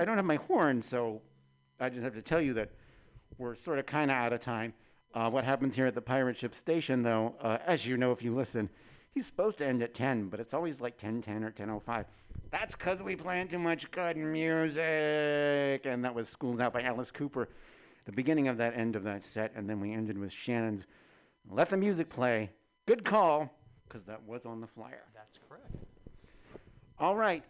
I don't have my horn, so I just have to tell you that we're sort of kind of out of time. What happens here at the pirate ship station, though, as you know if you listen, he's supposed to end at 10, but it's always like 10:10 or 10:05. That's because we plan too much good music. And that was Schooled Out by Alice Cooper, the beginning of that end of that set. And then we ended with Shannon's Let the Music Play. Good call, because that was on the flyer. That's correct. All right.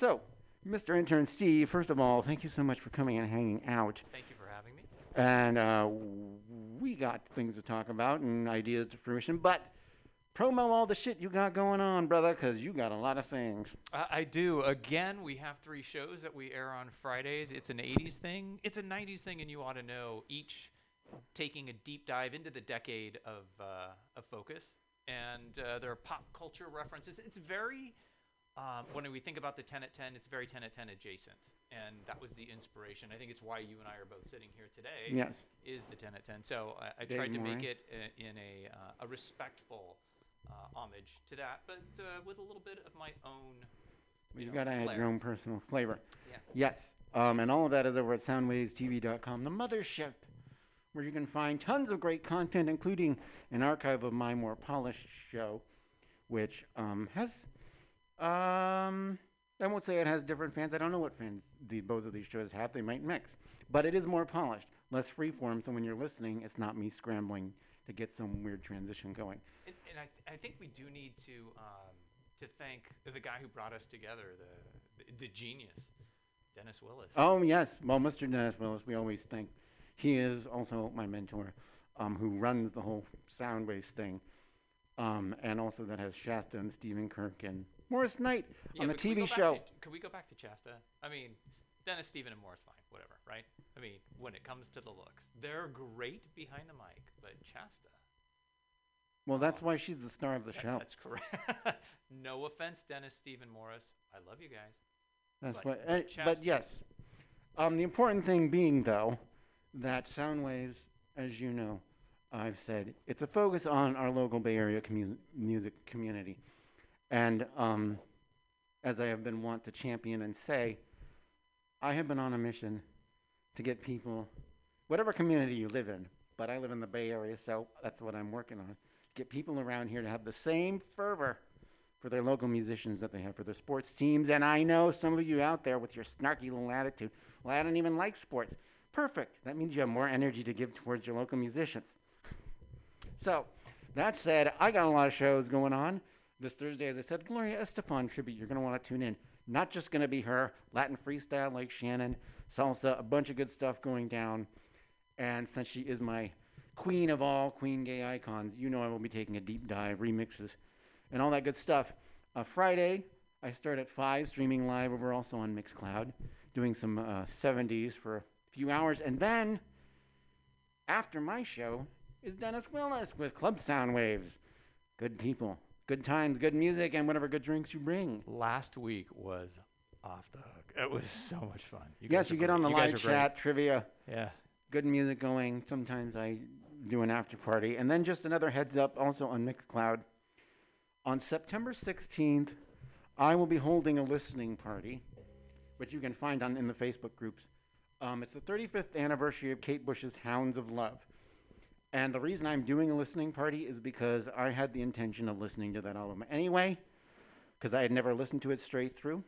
So, Mr. Intern Steve, first of all, thank you so much for coming and hanging out. Thank you for having me. And we got things to talk about and ideas to fruition, but promo all the shit you got going on, brother, because you got a lot of things. I do. Again, we have 3 shows that we air on Fridays. It's an 80s thing. It's a 90s thing, and you ought to know, each taking a deep dive into the decade of focus. And there are pop culture references. It's very, when we think about the 10 at 10, it's very 10 at 10 adjacent. And that was the inspiration. I think it's why you and I are both sitting here today. Yes. Is the 10 at 10. So I tried to make it in a respectful homage to that, but with a little bit of my own. You've got to add your own personal flavor. Yeah. Yes. And all of that is over at soundwavestv.com, the mothership, where you can find tons of great content, including an archive of my more polished show, which has, I won't say it has different fans. I don't know what fans both of these shows have. They might mix. But it is more polished, less freeform, so when you're listening, it's not me scrambling to get some weird transition going. And I think we do need to thank the guy who brought us together, the genius, Dennis Willis. Oh, yes. Well, Mr. Dennis Willis, we always thank. He is also my mentor, who runs the whole Soundwaves thing, and also that has Chasta and Stephen Kirk and Morris Knight on the TV show. Could we go back to Chasta? I mean, Dennis, Stephen, and Morris, fine, whatever, right? I mean, when it comes to the looks, they're great behind the mic, but Chasta. Well, that's why she's the star of the show. That's correct. No offense, Dennis, Stephen, Morris. I love you guys. That's what. But yes, the important thing being, though, that Soundwaves, as you know, I've said, it's a focus on our local Bay Area music community. And as I have been wont to champion and say, I have been on a mission to get people, whatever community you live in, but I live in the Bay Area, so that's what I'm working on. Get people around here to have the same fervor for their local musicians that they have for their sports teams. And I know some of you out there with your snarky little attitude, well, I don't even like sports. Perfect. That means you have more energy to give towards your local musicians. So, that said, I got a lot of shows going on. This Thursday, as I said, Gloria Estefan tribute. You're going to want to tune in. Not just going to be her, Latin freestyle like Shannon, salsa, a bunch of good stuff going down. And since she is my queen of all queen gay icons, you know I will be taking a deep dive, remixes, and all that good stuff. Friday, I start at 5, streaming live over also on Mixcloud, doing some 70s for a few hours. And then, after my show, is Dennis Willis with Club Sound Waves. Good people, good times, good music, and whatever good drinks you bring. Last week was off the hook. It was so much fun. You get on the live chat, trivia. Yeah. Good music going. Sometimes I do an after party. And then just another heads up, also on Mixcloud. On September 16th, I will be holding a listening party, which you can find in the Facebook groups. It's the 35th anniversary of Kate Bush's Hounds of Love. And the reason I'm doing a listening party is because I had the intention of listening to that album anyway, because I had never listened to it straight through.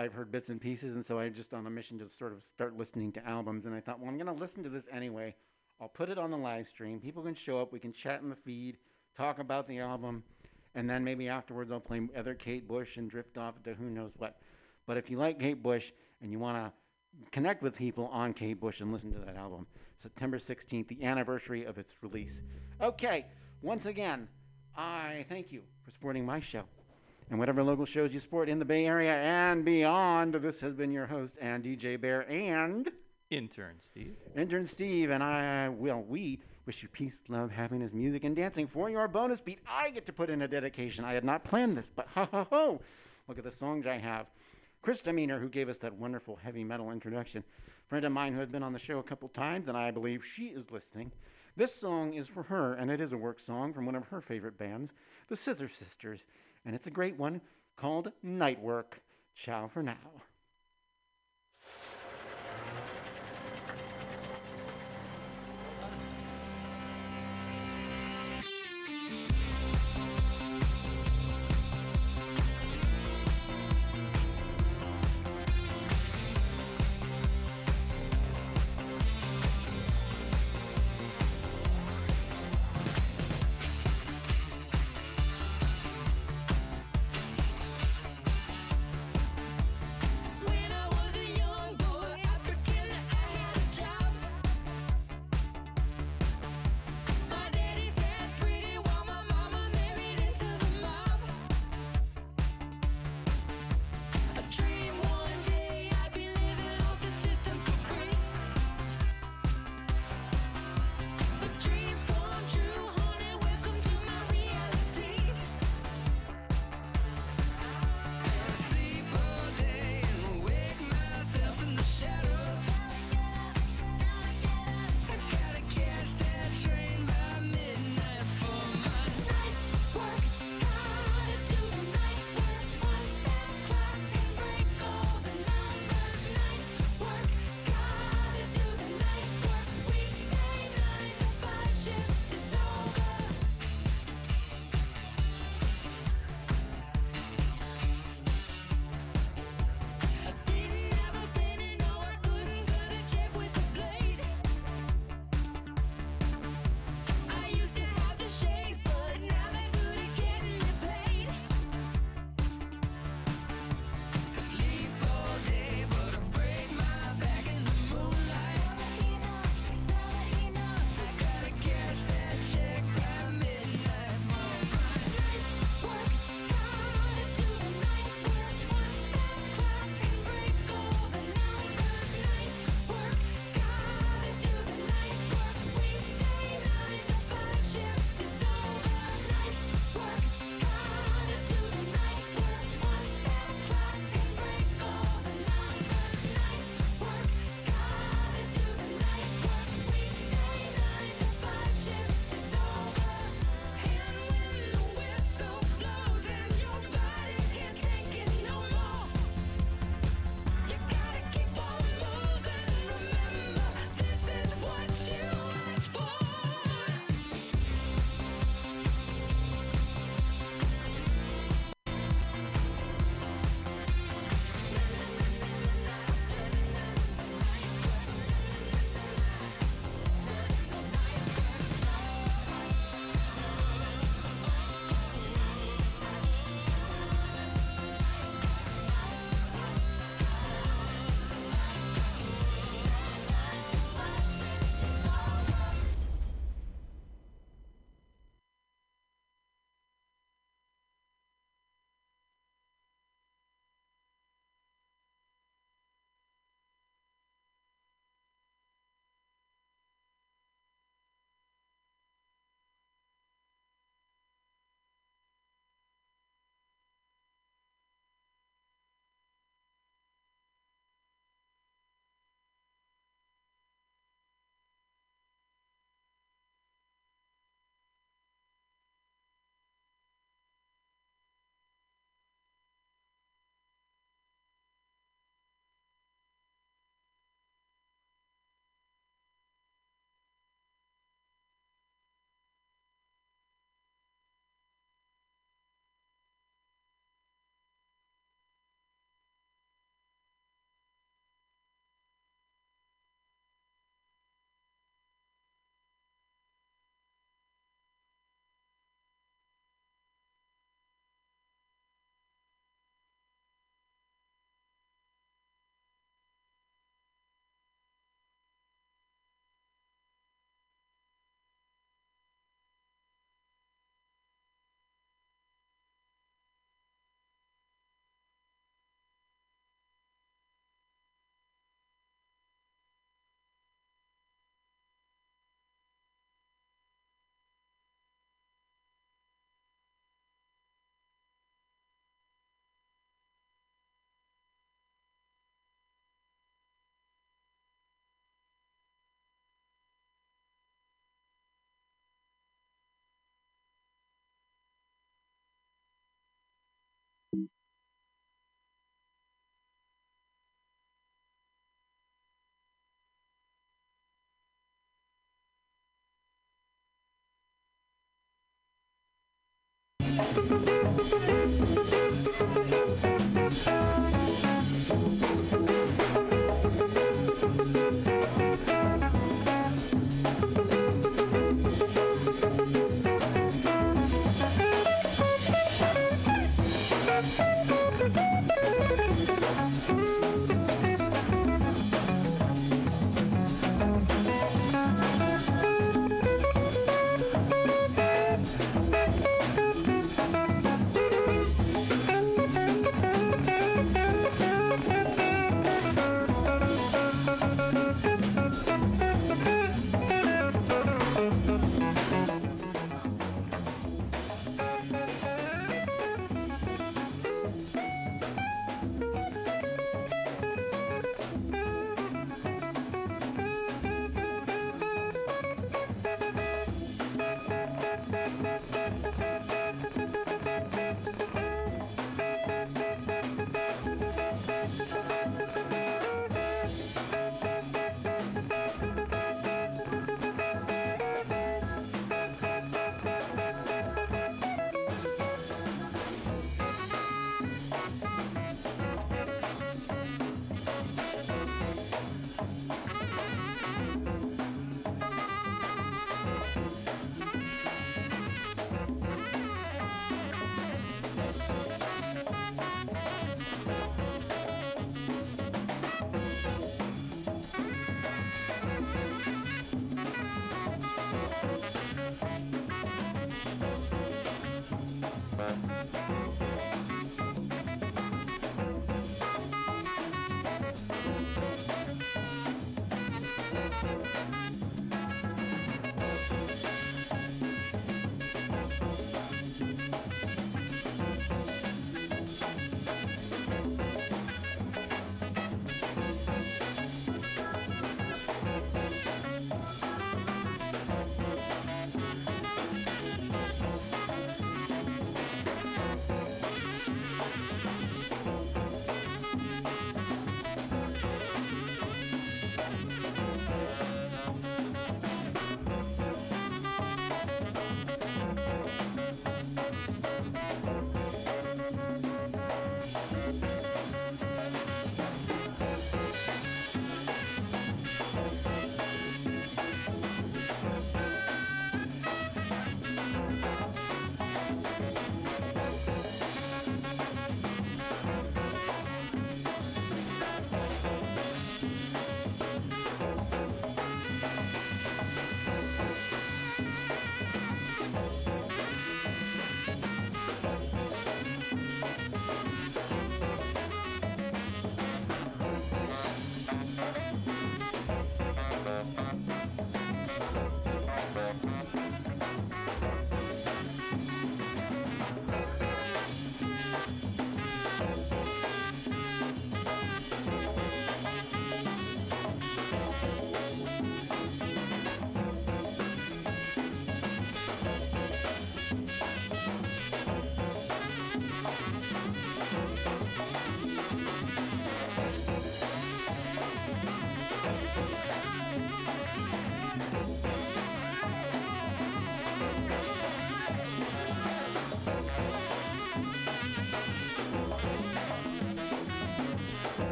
I've heard bits and pieces, and so I'm just on a mission to sort of start listening to albums. And I thought, well, I'm going to listen to this anyway. I'll put it on the live stream. People can show up. We can chat in the feed, talk about the album, and then maybe afterwards I'll play other Kate Bush and drift off to who knows what. But if you like Kate Bush and you want to connect with people on Kate Bush and listen to that album, September 16th, the anniversary of its release. Okay, once again, I thank you for supporting my show and whatever local shows you support in the Bay Area and beyond. This has been your host, Andy J. Bear, and Intern Steve. Intern Steve, and we wish you peace, love, happiness, music, and dancing. For your bonus beat, I get to put in a dedication. I had not planned this, but ho, ho, ho. Look at the songs I have. Chris Demeanor, who gave us that wonderful heavy metal introduction, friend of mine who has been on the show a couple times, and I believe she is listening. This song is for her, and it is a work song from one of her favorite bands, The Scissor Sisters. And it's a great one called Night Work. Ciao for now.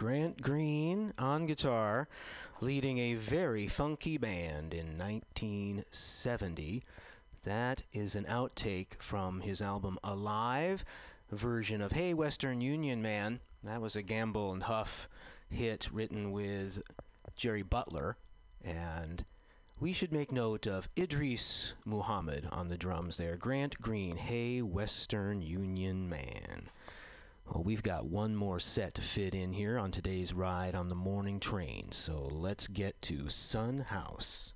Grant Green on guitar, leading a very funky band in 1970. That is an outtake from his album Alive, version of Hey Western Union Man. That was a Gamble and Huff hit written with Jerry Butler. And we should make note of Idris Muhammad on the drums there. Grant Green, Hey Western Union Man. Well, we've got one more set to fit in here on today's ride on the morning train, so let's get to Sun House.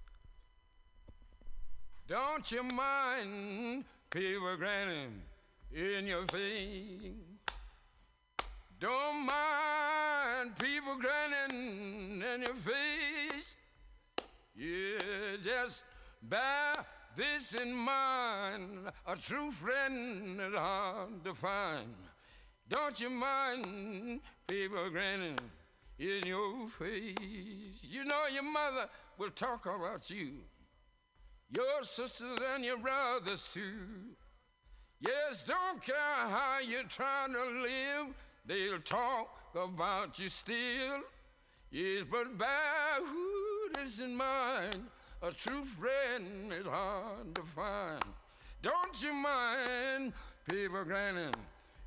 Don't you mind people grinning in your face? Don't mind people grinning in your face. Yeah, just bear this in mind. A true friend is hard to find. Don't you mind people grinning in your face? You know your mother will talk about you, your sisters and your brothers too. Yes, don't care how you're trying to live, they'll talk about you still. Yes, but bear this in mind, a true friend is hard to find. Don't you mind people grinning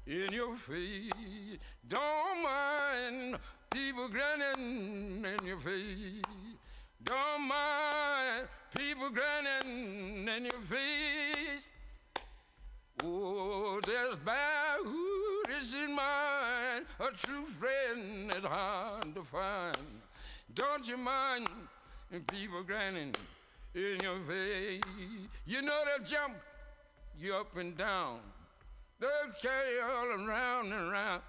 in your face? Don't mind people grinning in your face. Don't mind people grinning in your face. Oh, there's bad who is in mind, a true friend is hard to find. Don't you mind people grinning in your face? You know they'll jump you up and down. They'll carry you all around and around.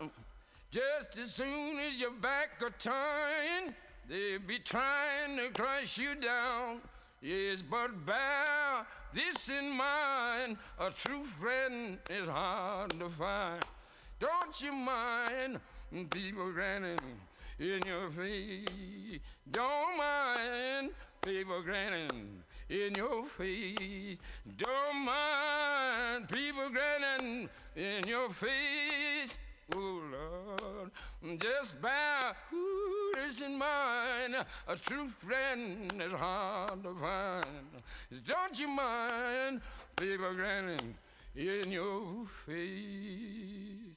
Just as soon as your back are turned, they'll be trying to crush you down. Yes, but bear this in mind, a true friend is hard to find. Don't you mind people grinning in your face? Don't mind people grinning in your face. Don't mind people grinning in your face. Oh, Lord, just bear who is in mind, a true friend is hard to find. Don't you mind people grinning in your face?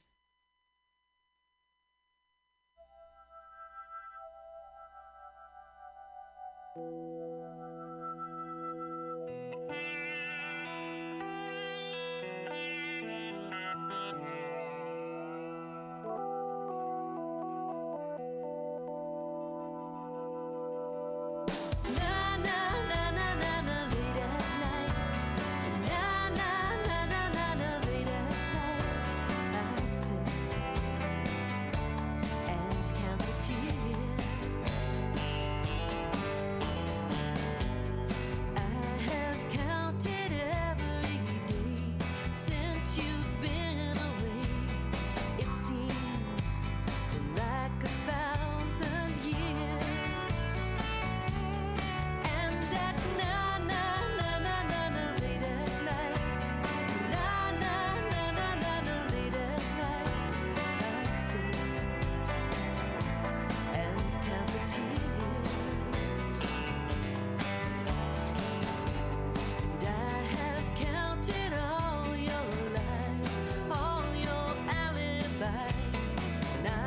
Night.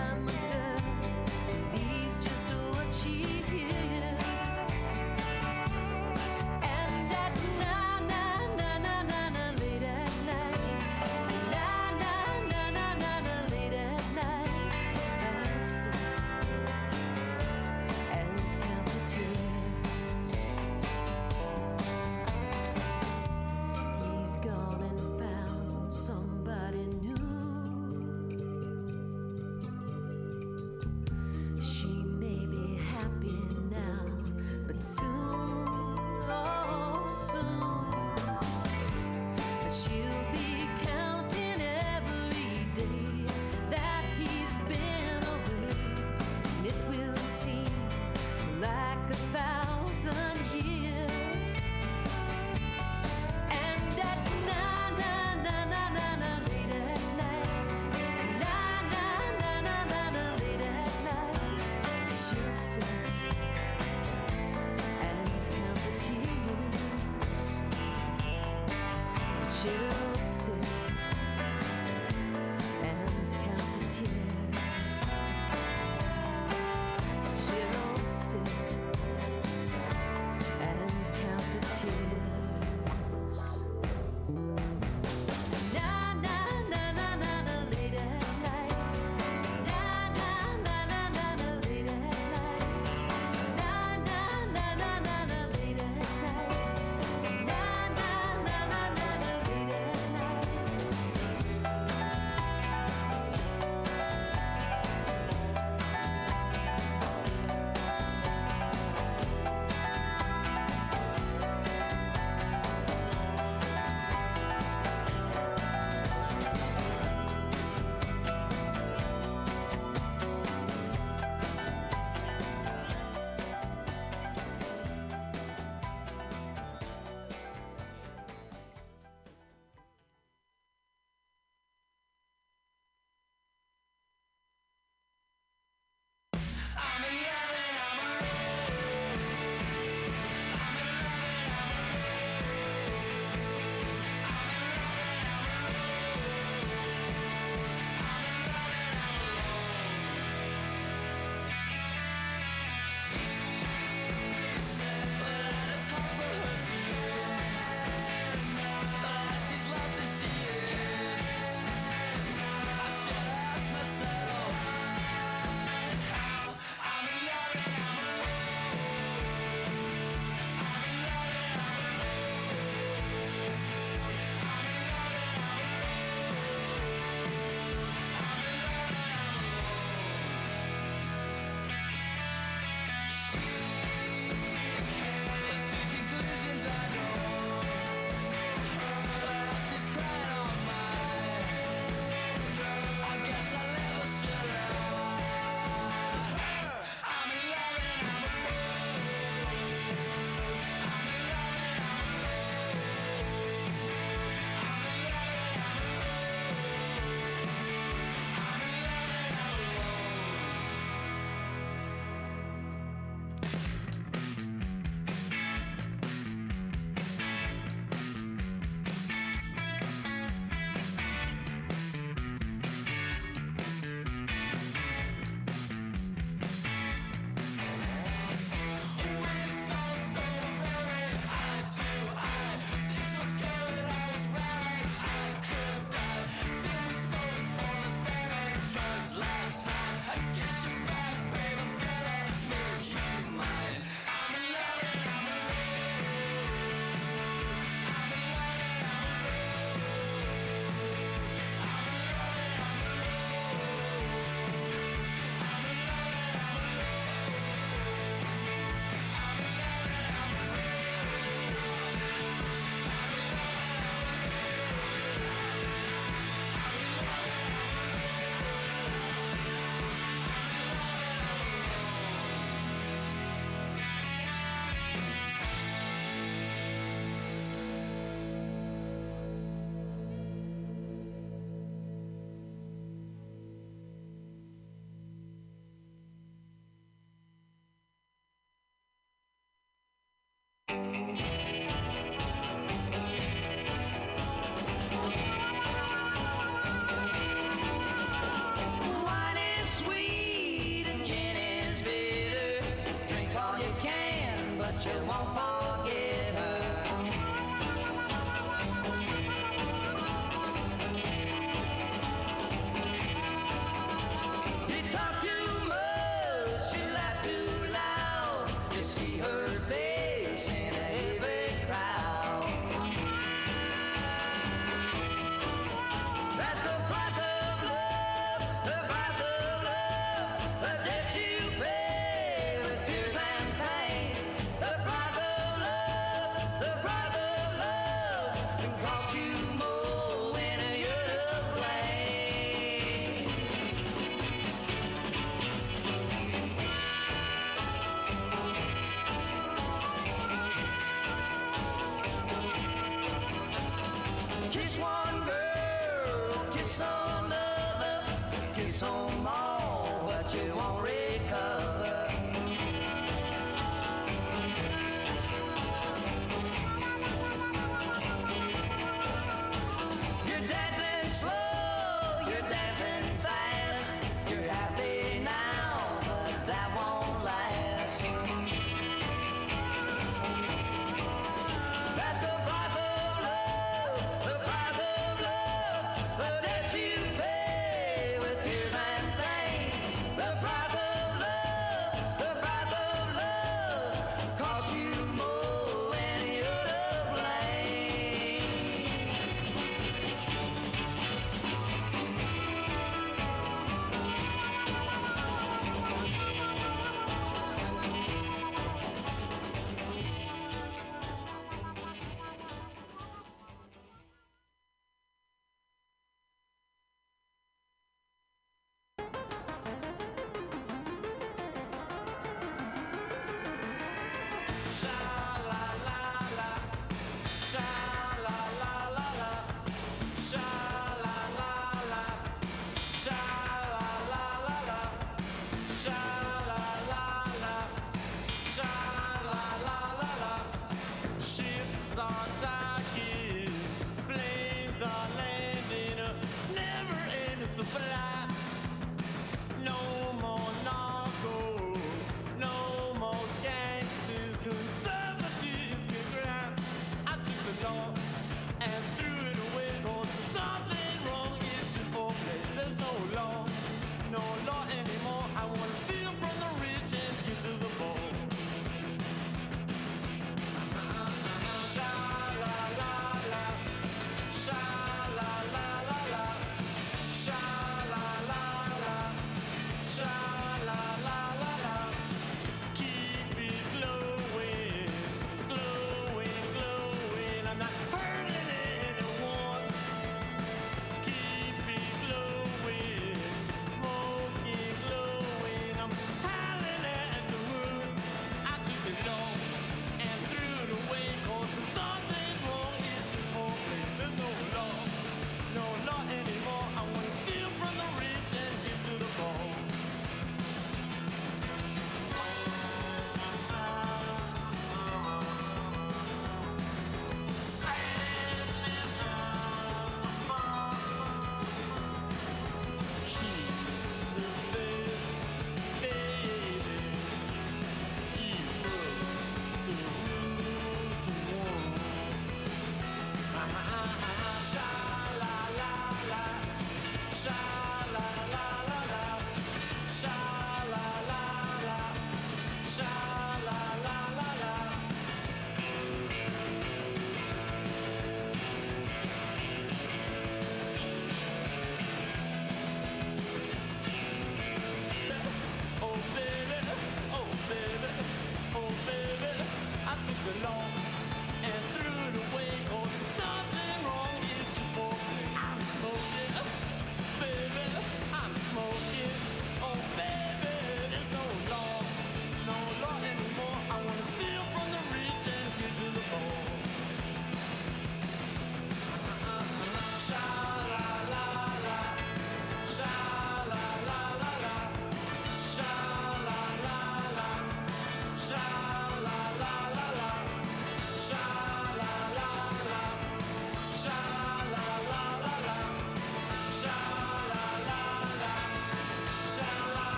she'll sit and count the tears. She'll sit and count the tears. Na na na na na na late at night. Na na na na na na late at night. Na na na na na na late at night. Na na na na na na late at night.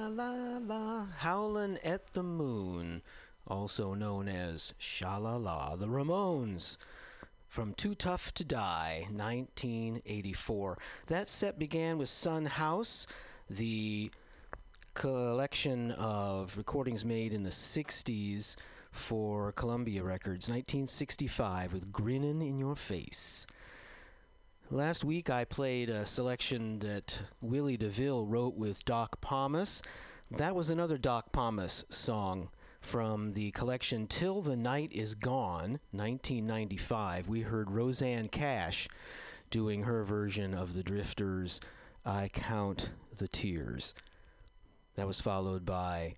La La La, Howlin' at the Moon, also known as Sha La La, the Ramones, from Too Tough to Die, 1984. That set began with Sun House, the collection of recordings made in the 60s for Columbia Records, 1965, with Grinnin' in Your Face. Last week I played a selection that Willie DeVille wrote with Doc Pomus. That was another Doc Pomus song from the collection Till the Night is Gone, 1995. We heard Roseanne Cash doing her version of the Drifters' I Count the Tears. That was followed by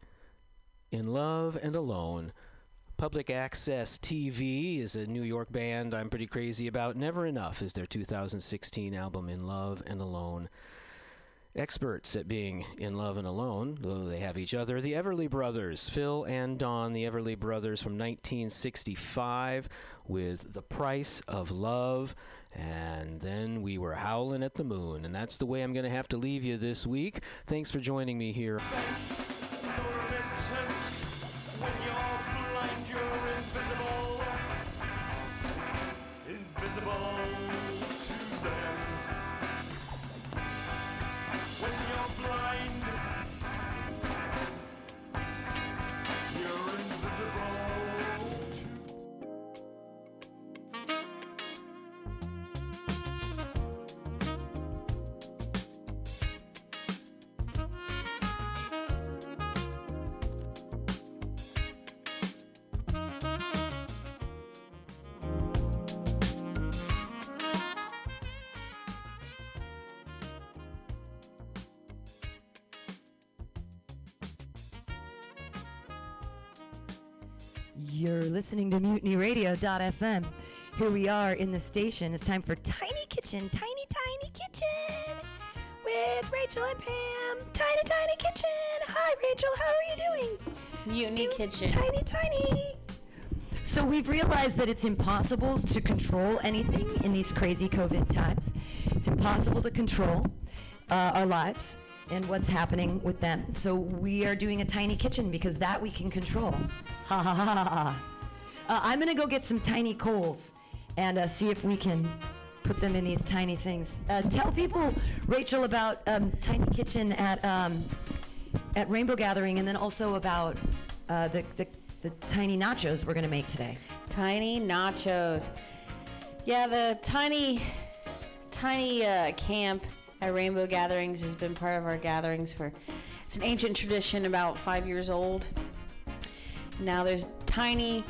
In Love and Alone. Public Access TV is a New York band I'm pretty crazy about. Never Enough is their 2016 album, In Love and Alone. Experts at being in love and alone, though they have each other, the Everly Brothers, Phil and Don, the Everly Brothers, from 1965 with The Price of Love. And then we were Howlin' at the Moon. And that's the way I'm going to have to leave you this week. Thanks for joining me here. You're listening to MutinyRadio.fm. Here we are in the station. It's time for Tiny Kitchen, Tiny, Tiny Kitchen with Rachel and Pam. Tiny, Tiny Kitchen. Hi, Rachel. How are you doing? Kitchen. Tiny, Tiny. So we've realized that it's impossible to control anything in these crazy COVID times. It's impossible to control our lives and what's happening with them. So we are doing a tiny kitchen because that we can control. Ha ha ha ha ha. I'm going to go get some tiny coals and see if we can put them in these tiny things. Tell people, Rachel, about Tiny Kitchen at Rainbow Gathering, and then also about the tiny nachos we're going to make today. Tiny nachos. Yeah, the tiny camp at Rainbow Gatherings has been part of our gatherings for, it's an ancient tradition, about 5 years old. Now there's tiny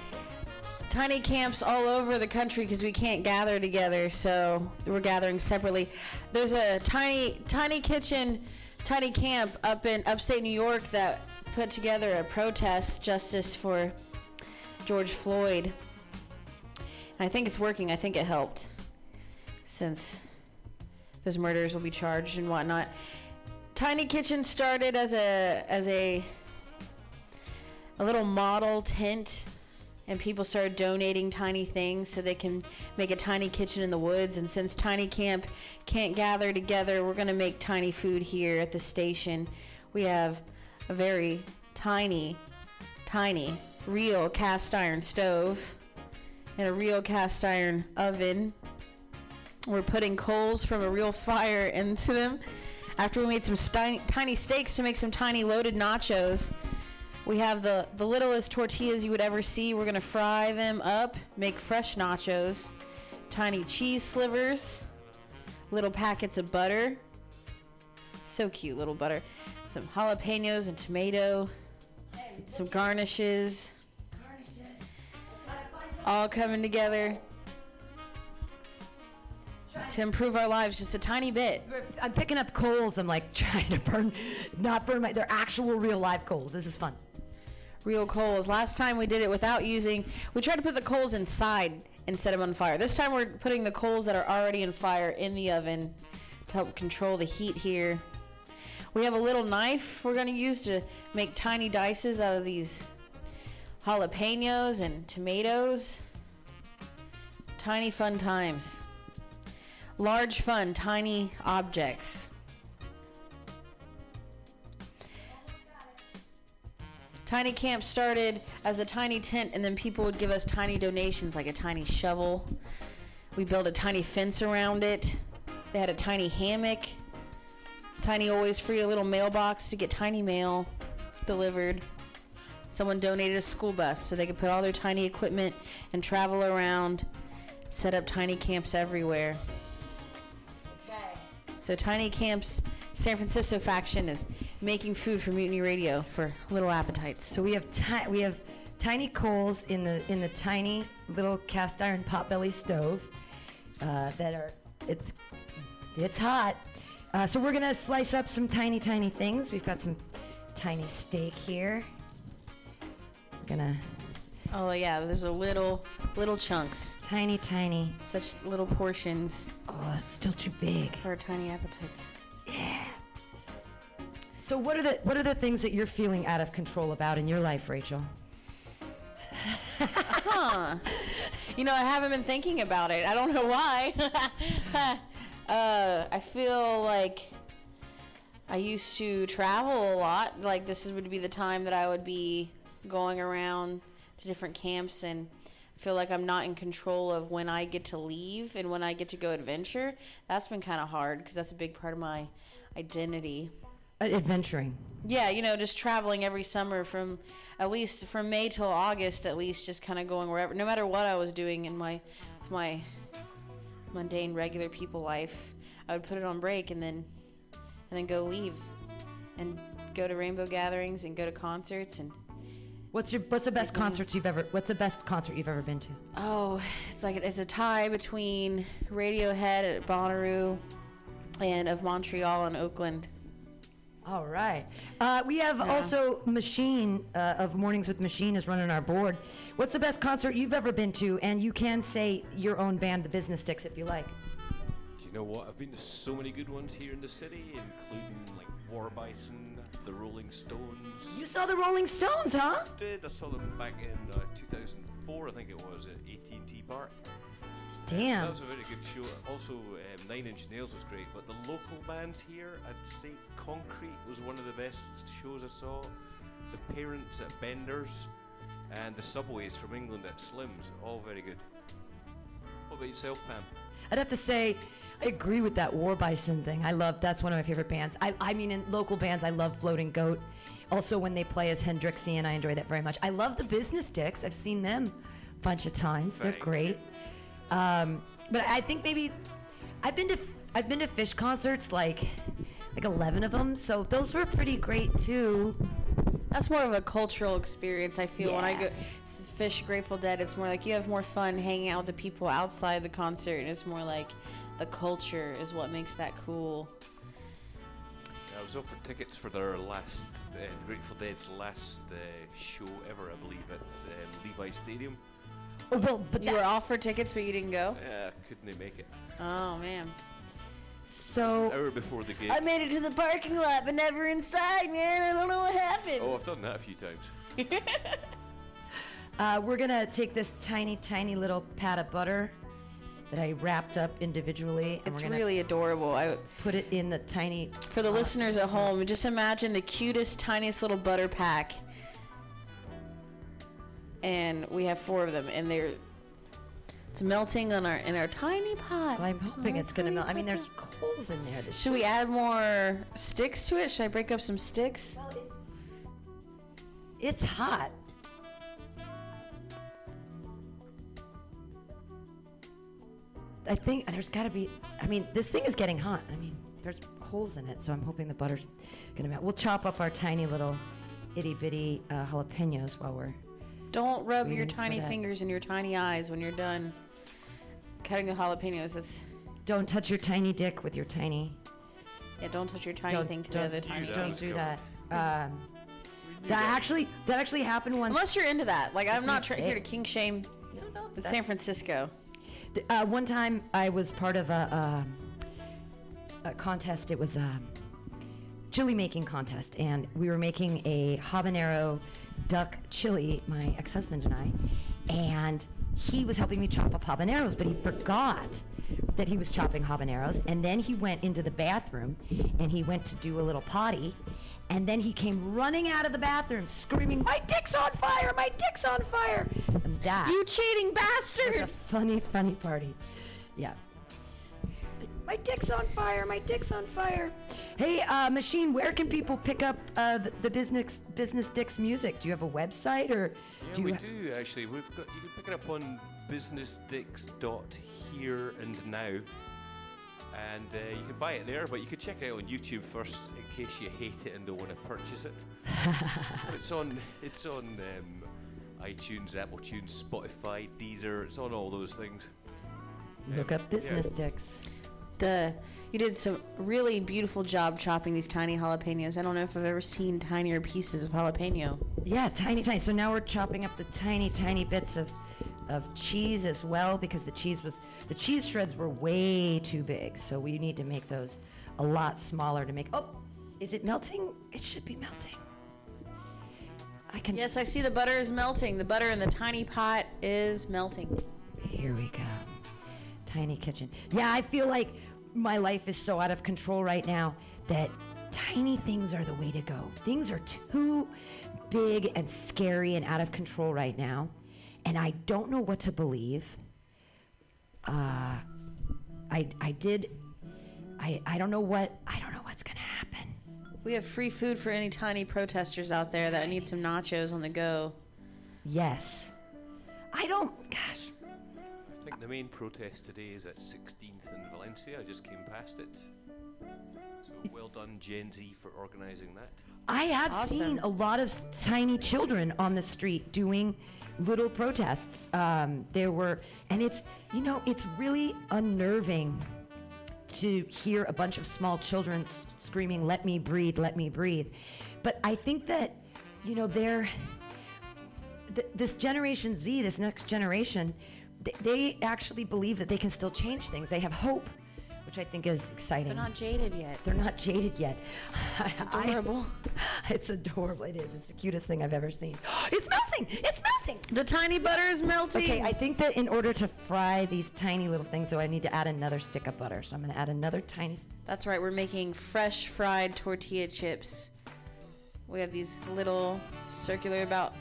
camps all over the country because we can't gather together, so we're gathering separately. There's a tiny kitchen, tiny camp up in upstate New York that put together a protest justice for George Floyd. And I think it's working. I think it helped, since those murders will be charged and whatnot. Tiny Kitchen started as a little model tent, and people started donating tiny things so they can make a tiny kitchen in the woods. And since Tiny Camp can't gather together, we're going to make tiny food here at the station. We have a very tiny, real cast iron stove and a real cast iron oven. We're putting coals from a real fire into them. After we made some tiny steaks to make some tiny loaded nachos, we have the littlest tortillas you would ever see. We're going to fry them up, make fresh nachos, tiny cheese slivers, little packets of butter. So cute, little butter. Some jalapenos and tomato, some garnishes. All coming together to improve our lives just a tiny bit. I'm picking up coals. I'm like trying to not burn they're actual real live coals. This is fun. Real coals. Last time we did it without we tried to put the coals inside and set them on fire. This time we're putting the coals that are already in fire in the oven to help control the heat here. We have a little knife we're going to use to make tiny dices out of these jalapenos and tomatoes. Tiny fun times. Large fun, tiny objects. Tiny Camp started as a tiny tent, and then people would give us tiny donations, like a tiny shovel. We built a tiny fence around it. They had a tiny hammock. Tiny always free, a little mailbox to get tiny mail delivered. Someone donated a school bus so they could put all their tiny equipment and travel around, set up tiny camps everywhere. Okay. So Tiny Camp's San Francisco faction is making food for Mutiny Radio for little appetites. So we have tiny coals in the tiny little cast iron potbelly stove that are it's hot. So we're gonna slice up some tiny things. We've got some tiny steak here. Oh yeah, there's a little chunks. Tiny. Such little portions. Oh, it's still too big. For our tiny appetites. Yeah. So what are the things that you're feeling out of control about in your life, Rachel? You know, I haven't been thinking about it. I don't know why. I feel like I used to travel a lot. Like this would be the time that I would be going around to different camps, and I feel like I'm not in control of when I get to leave and when I get to go adventure. That's been kind of hard because that's a big part of my identity. Adventuring. Yeah, you know, just traveling every summer from May till August, at least just kind of going wherever, no matter what I was doing in my mundane regular people life. I would put it on break and then go leave and go to Rainbow Gatherings and go to concerts. And What's the best concert you've ever been to? Oh, it's a tie between Radiohead at Bonnaroo and of Montreal and Oakland. All right. We have also Machine of Mornings with Machine is running our board. What's the best concert you've ever been to? And you can say your own band, The Business Dicks, if you like. Do you know what? I've been to so many good ones here in the city, including like War Bison, The Rolling Stones. You saw The Rolling Stones, huh? I did. I saw them back in 2004, I think it was, at AT&T Park. Damn. That was a very good show. Also, Nine Inch Nails was great, but the local bands here, I'd say Concrete was one of the best shows I saw. The Parents at Bender's and the Subways from England at Slim's, all very good. What about yourself, Pam? I'd have to say I agree with that War Bison thing. That's one of my favorite bands. I mean, in local bands, I love Floating Goat. Also, when they play as Hendrixian, I enjoy that very much. I love The Business Dicks. I've seen them a bunch of times. They're great. But I think maybe I've been to Fish concerts, like 11 of them. So those were pretty great too. That's more of a cultural experience, I feel. Yeah. When I go Fish, Grateful Dead, it's more like you have more fun hanging out with the people outside the concert, and it's more like the culture is what makes that cool. I was offered tickets for their last, Grateful Dead's last show ever, I believe, at Levi's Stadium. Oh, well, but you were offered tickets, but you didn't go? Yeah, couldn't make it. Oh, man. So an hour before the game. I made it to the parking lot, but never inside, man. I don't know what happened. Oh, I've done that a few times. We're going to take this tiny little pat of butter that I wrapped up individually. And it's really adorable. I put it in the tiny... For the listeners at home, just imagine the cutest, tiniest little butter pack. And we have 4 of them, and it's melting in our tiny pot. Well, I'm hoping it's going to melt. I mean, there's coals in there. Should we add more sticks to it? Should I break up some sticks? Well, it's hot. I think there's got to be... I mean, this thing is getting hot. I mean, there's coals in it, so I'm hoping the butter's going to melt. We'll chop up our tiny little itty-bitty jalapenos while we're... Don't rub your tiny fingers and your tiny eyes when you're done cutting the jalapenos. Don't touch your tiny dick with your tiny... Yeah, don't touch your tiny thing to the other tiny thing. Don't do that. That actually happened once. Unless you're into that. Like, I'm not here to kink shame in San Francisco. One time I was part of a contest. It was a chili making contest, and we were making a habanero duck chili, my ex-husband and I, and he was helping me chop up habaneros, but he forgot that he was chopping habaneros, and then he went into the bathroom, and he went to do a little potty, And then he came running out of the bathroom screaming, "My dick's on fire! My dick's on fire!" And that... You cheating bastard! It's a funny, funny party. Yeah. My dick's on fire! My dick's on fire! Hey, Machine, where can people pick up the Business Dicks music? Do you have a website? Or do we actually. We've got, you can pick it up on businessdicks.hereandnow. And you can buy it there, but you could check it out on YouTube first in case you hate it and don't want to purchase it. It's on iTunes, Apple Tunes, Spotify, Deezer. It's on all those things. Look up Business Dicks. You did some really beautiful job chopping these tiny jalapenos. I don't know if I've ever seen tinier pieces of jalapeno. Yeah, tiny, tiny. So now we're chopping up the tiny, tiny bits of cheese as well, because the cheese shreds were way too big, so we need to make those a lot smaller to make. Oh, is it melting? It should be melting. Yes, I see the butter is melting. The butter in the tiny pot is melting. Here we go. Tiny kitchen. Yeah, I feel like my life is so out of control right now that tiny things are the way to go. Things are too big and scary and out of control right now. And I don't know what to believe. I don't know what's gonna happen. We have free food for any tiny protesters out there that need some nachos on the go. Yes. I think the main protest today is at 16th in Valencia. I just came past it. So well done, Gen Z, for organizing that. I have seen a lot of tiny children on the street doing little protests. It's really unnerving to hear a bunch of small children screaming, "Let me breathe, let me breathe." But I think that, this Generation Z, this next generation, they actually believe that they can still change things. They have hope, which I think is exciting. They're not jaded yet. It's adorable. It's adorable. It is. It's the cutest thing I've ever seen. It's melting! It's melting! The tiny butter is melting! Okay, I think that in order to fry these tiny little things, I need to add another stick of butter. So I'm going to add another tiny... That's right. We're making fresh fried tortilla chips. We have these little circular about...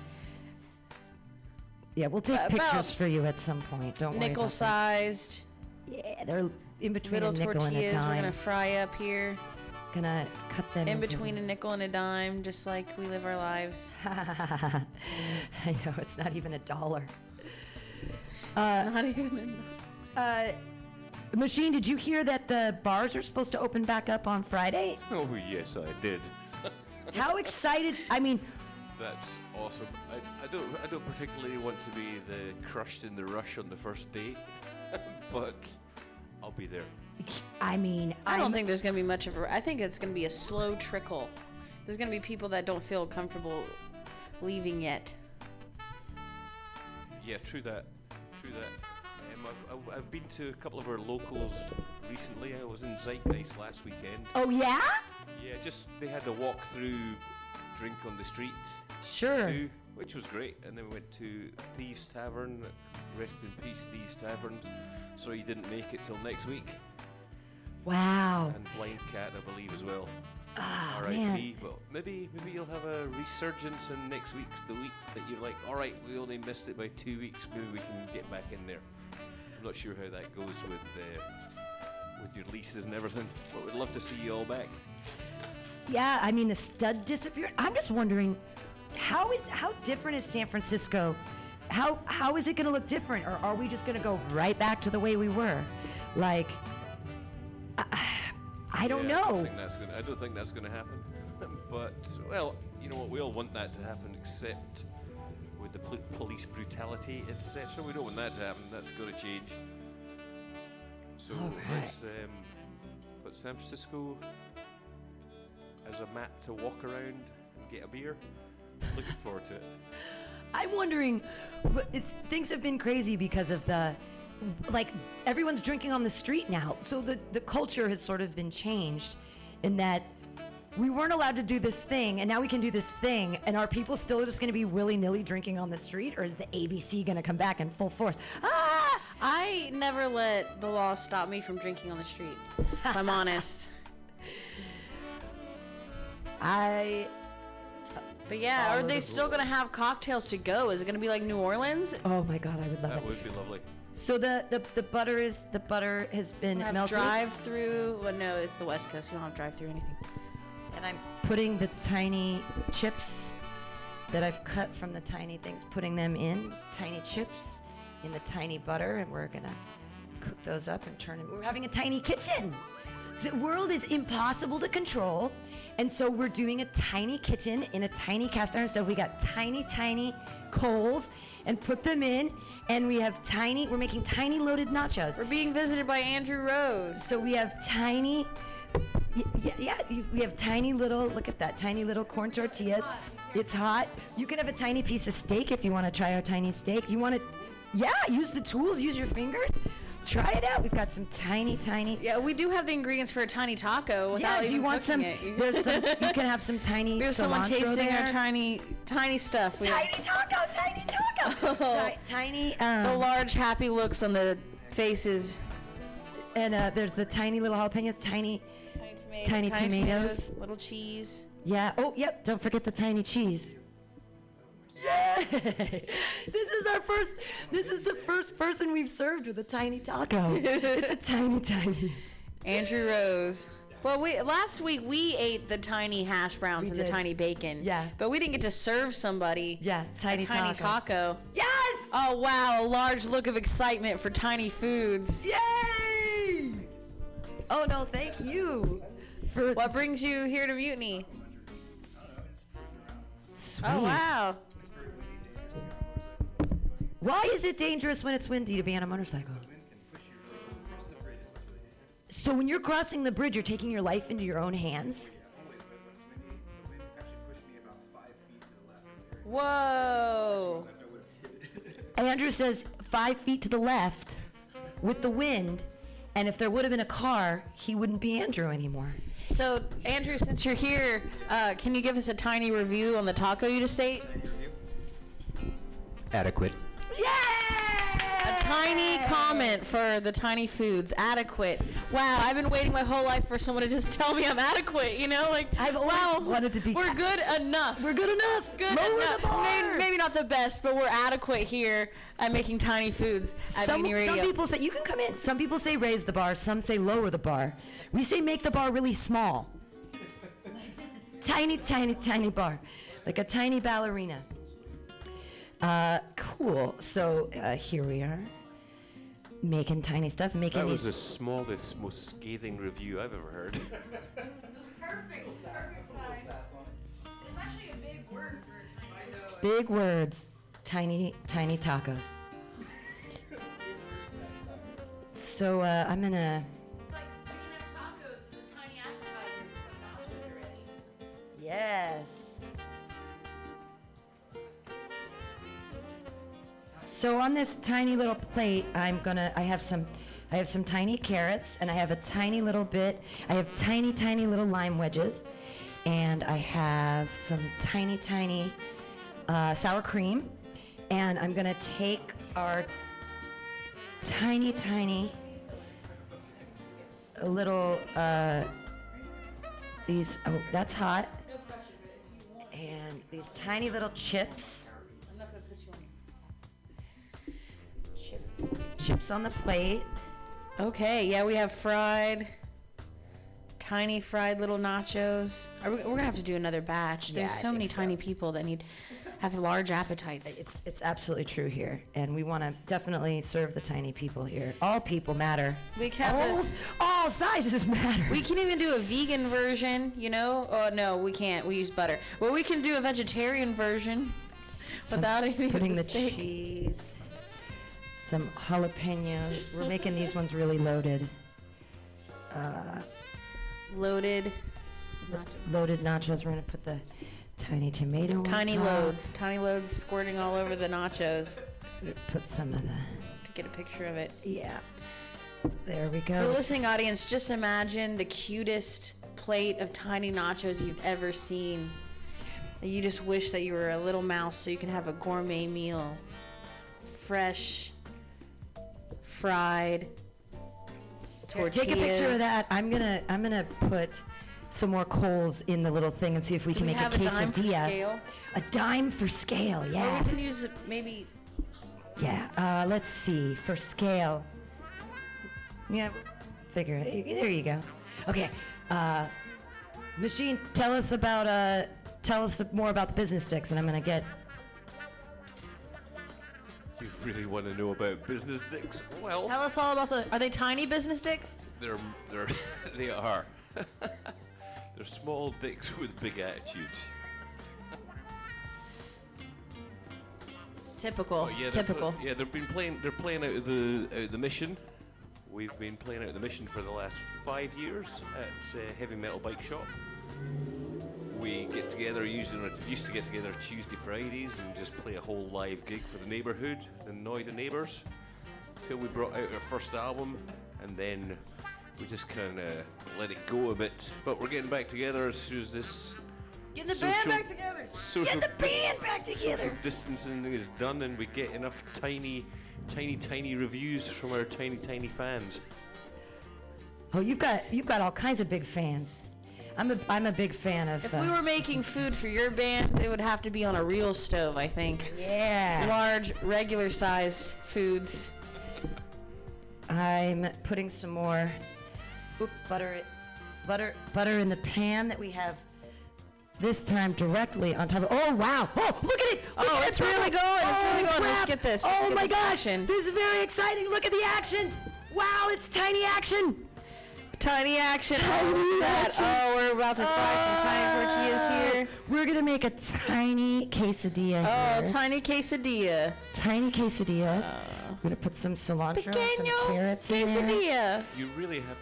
Yeah, we'll take pictures for you at some point. Don't worry about that. Nickel-sized. Yeah, they're... In between a nickel and a dime. We're going to fry up here. Gonna cut them in between a nickel and a dime, just like we live our lives. I know, it's not even $1. Not even a dollar. Machine, did you hear that the bars are supposed to open back up on Friday? Oh, yes, I did. How excited, That's awesome. I don't particularly want to be crushed in the rush on the first day, but... I'll be there. I don't think there's going to be much of a... I think it's going to be a slow trickle. There's going to be people that don't feel comfortable leaving yet. Yeah, true that. I've been to a couple of our locals recently. I was in Zeitgeist last weekend. Oh, yeah? Yeah, they had the walk-through drink on the street. Sure. Which was great. And then we went to Thieves Tavern. Rest in peace, Thieves Tavern. So he didn't make it till next week. Wow. And Blind Cat, I believe, as well. Oh, R.I.P. Well, maybe you'll have a resurgence in next week's the week that you're like, all right, we only missed it by 2 weeks. Maybe we can get back in there. I'm not sure how that goes with your leases and everything, but we'd love to see you all back. Yeah, the stud disappeared. I'm just wondering, how different is San Francisco? How is it going to look different, or are we just going to go right back to the way we were? Like, I don't know. I don't think that's going to happen. But, well, you know what? We all want that to happen, except with the police brutality, etc. We don't want that to happen. That's going to change. So let's put San Francisco as a map to walk around and get a beer. Looking forward to it. I'm wondering, things have been crazy because of everyone's drinking on the street now. So the culture has sort of been changed in that we weren't allowed to do this thing, and now we can do this thing, and are people still just going to be willy-nilly drinking on the street, or is the ABC going to come back in full force? I never let the law stop me from drinking on the street, if I'm honest. But yeah, are they still going to have cocktails to go? Is it going to be like New Orleans? Oh my God, I would love it. That would be lovely. So the butter has been melted. Drive-through? Well, no, it's the West Coast. We don't have drive-through anything. And I'm putting the tiny chips that I've cut from the tiny things, putting them in, tiny chips in the tiny butter, and we're going to cook those up and turn them. We're having a tiny kitchen. The world is impossible to control, and so we're doing a tiny kitchen in a tiny cast iron stove. We got tiny coals and put them in, and we have we're making tiny loaded nachos. We're being visited by Andrew Rose. So we have tiny little corn tortillas. It's hot. You can have a tiny piece of steak if you want to try our tiny steak. You want to, use the tools, use your fingers. Try it out. We've got some tiny. Yeah, we do have the ingredients for a tiny taco. Without even cooking it. There's some. You can have some tiny cilantro. We have someone tasting there. Our tiny stuff. Tiny taco. Oh. Tiny. The large happy looks on the faces. And there's the tiny little jalapenos. Tiny tomatoes. Little cheese. Yeah. Oh, yep. Don't forget the tiny cheese. Yay! This is the first person we've served with a tiny taco. It's a tiny. Andrew Rose. Well, last week we ate the tiny hash browns and the tiny bacon. Yeah. But we didn't get to serve somebody a tiny taco. Yes! Oh, wow. A large look of excitement for tiny foods. Yay! Oh, no, thank you. For what brings you here to Mutiny? Sweet. Oh, wow. Why is it dangerous when it's windy to be on a motorcycle? So when you're crossing the bridge, you're taking your life into your own hands? Whoa. Andrew says 5 feet to the left with the wind, and if there would have been a car, he wouldn't be Andrew anymore. So, Andrew, since you're here, can you give us a tiny review on the taco you just ate? Adequate. Yeah! A tiny comment for the tiny foods. Adequate. Wow, I've been waiting my whole life for someone to just tell me I'm adequate, you know? Like, I've always wanted to be. We're good enough. We're good enough. Lower the bar. Maybe not the best, but we're adequate here at making tiny foods at Mutiny Radio. Some people say, you can come in. Some people say raise the bar. Some say lower the bar. We say make the bar really small. Tiny bar. Like a tiny ballerina. Cool. So here we are, making tiny stuff. That was the smallest, most scathing review I've ever heard. It was perfect size. It's actually a big word for tiny. Big words, tiny tacos. So I'm gonna. It's like you can have tacos as a tiny appetizer for nachos already. Yes. So on this tiny little plate, I have some tiny carrots, and I have a tiny little bit. I have tiny little lime wedges, and I have some tiny sour cream, and I'm gonna take our tiny little these. Oh, that's hot. And these tiny little chips. I'm not gonna put you on. Chips on the plate. Okay, yeah, we have tiny fried little nachos. We're going to have to do another batch. There's so many tiny people that have large appetites. It's absolutely true here, and we want to definitely serve the tiny people here. All people matter. All sizes matter. We can even do a vegan version, you know? Oh, no, we can't. We use butter. Well, we can do a vegetarian version without any putting the cheese. Some jalapenos. We're making these ones really loaded. Loaded nachos. We're gonna put the tiny tomato on top. Tiny loads squirting all over the nachos. Put some of to get a picture of it. Yeah. There we go. For the listening audience, just imagine the cutest plate of tiny nachos you've ever seen. You just wish that you were a little mouse so you can have a gourmet meal. Fresh. Fried tortillas. Take a picture of that. I'm gonna put some more coals in the little thing and see if we can make a quesadilla. A dime for scale, yeah. Or we can use it maybe. Yeah, let's see, for scale. Yeah, figure it. There you go. Okay, Machine, tell us more about the Business Dicks, and I'm gonna get. You really want to know about Business Dicks? Well, tell us all about the. Are they tiny Business Dicks? They are. They're small dicks with big attitudes. Typical. Oh, yeah, typical. They're playing out the Mission. We've been playing out the Mission for the last 5 years at Heavy Metal Bike Shop. We get together used to get together Tuesday, Fridays, and just play a whole live gig for the neighbourhood, annoy the neighbours, till we brought out our first album, and then we just kind of let it go a bit. But we're getting back together as soon as this. Get the band back together. Social distancing is done, and we get enough tiny reviews from our tiny fans. Oh, you've got all kinds of big fans. I'm a big fan of. If we were making food for your band, it would have to be on a real stove, I think. Yeah. Large, regular-sized foods. I'm putting some more butter in the pan that we have. This time directly on top of. Oh wow! Oh, look at it! It's really going. Let's get this. Let's get this. Gosh! This is very exciting. Look at the action! Wow! It's tiny action. Tiny action. Oh, we're about to fry some tiny tortillas here. We're gonna make a tiny quesadilla. Oh, here. Tiny quesadilla. We're gonna put some cilantro, some carrots in there. You really have to.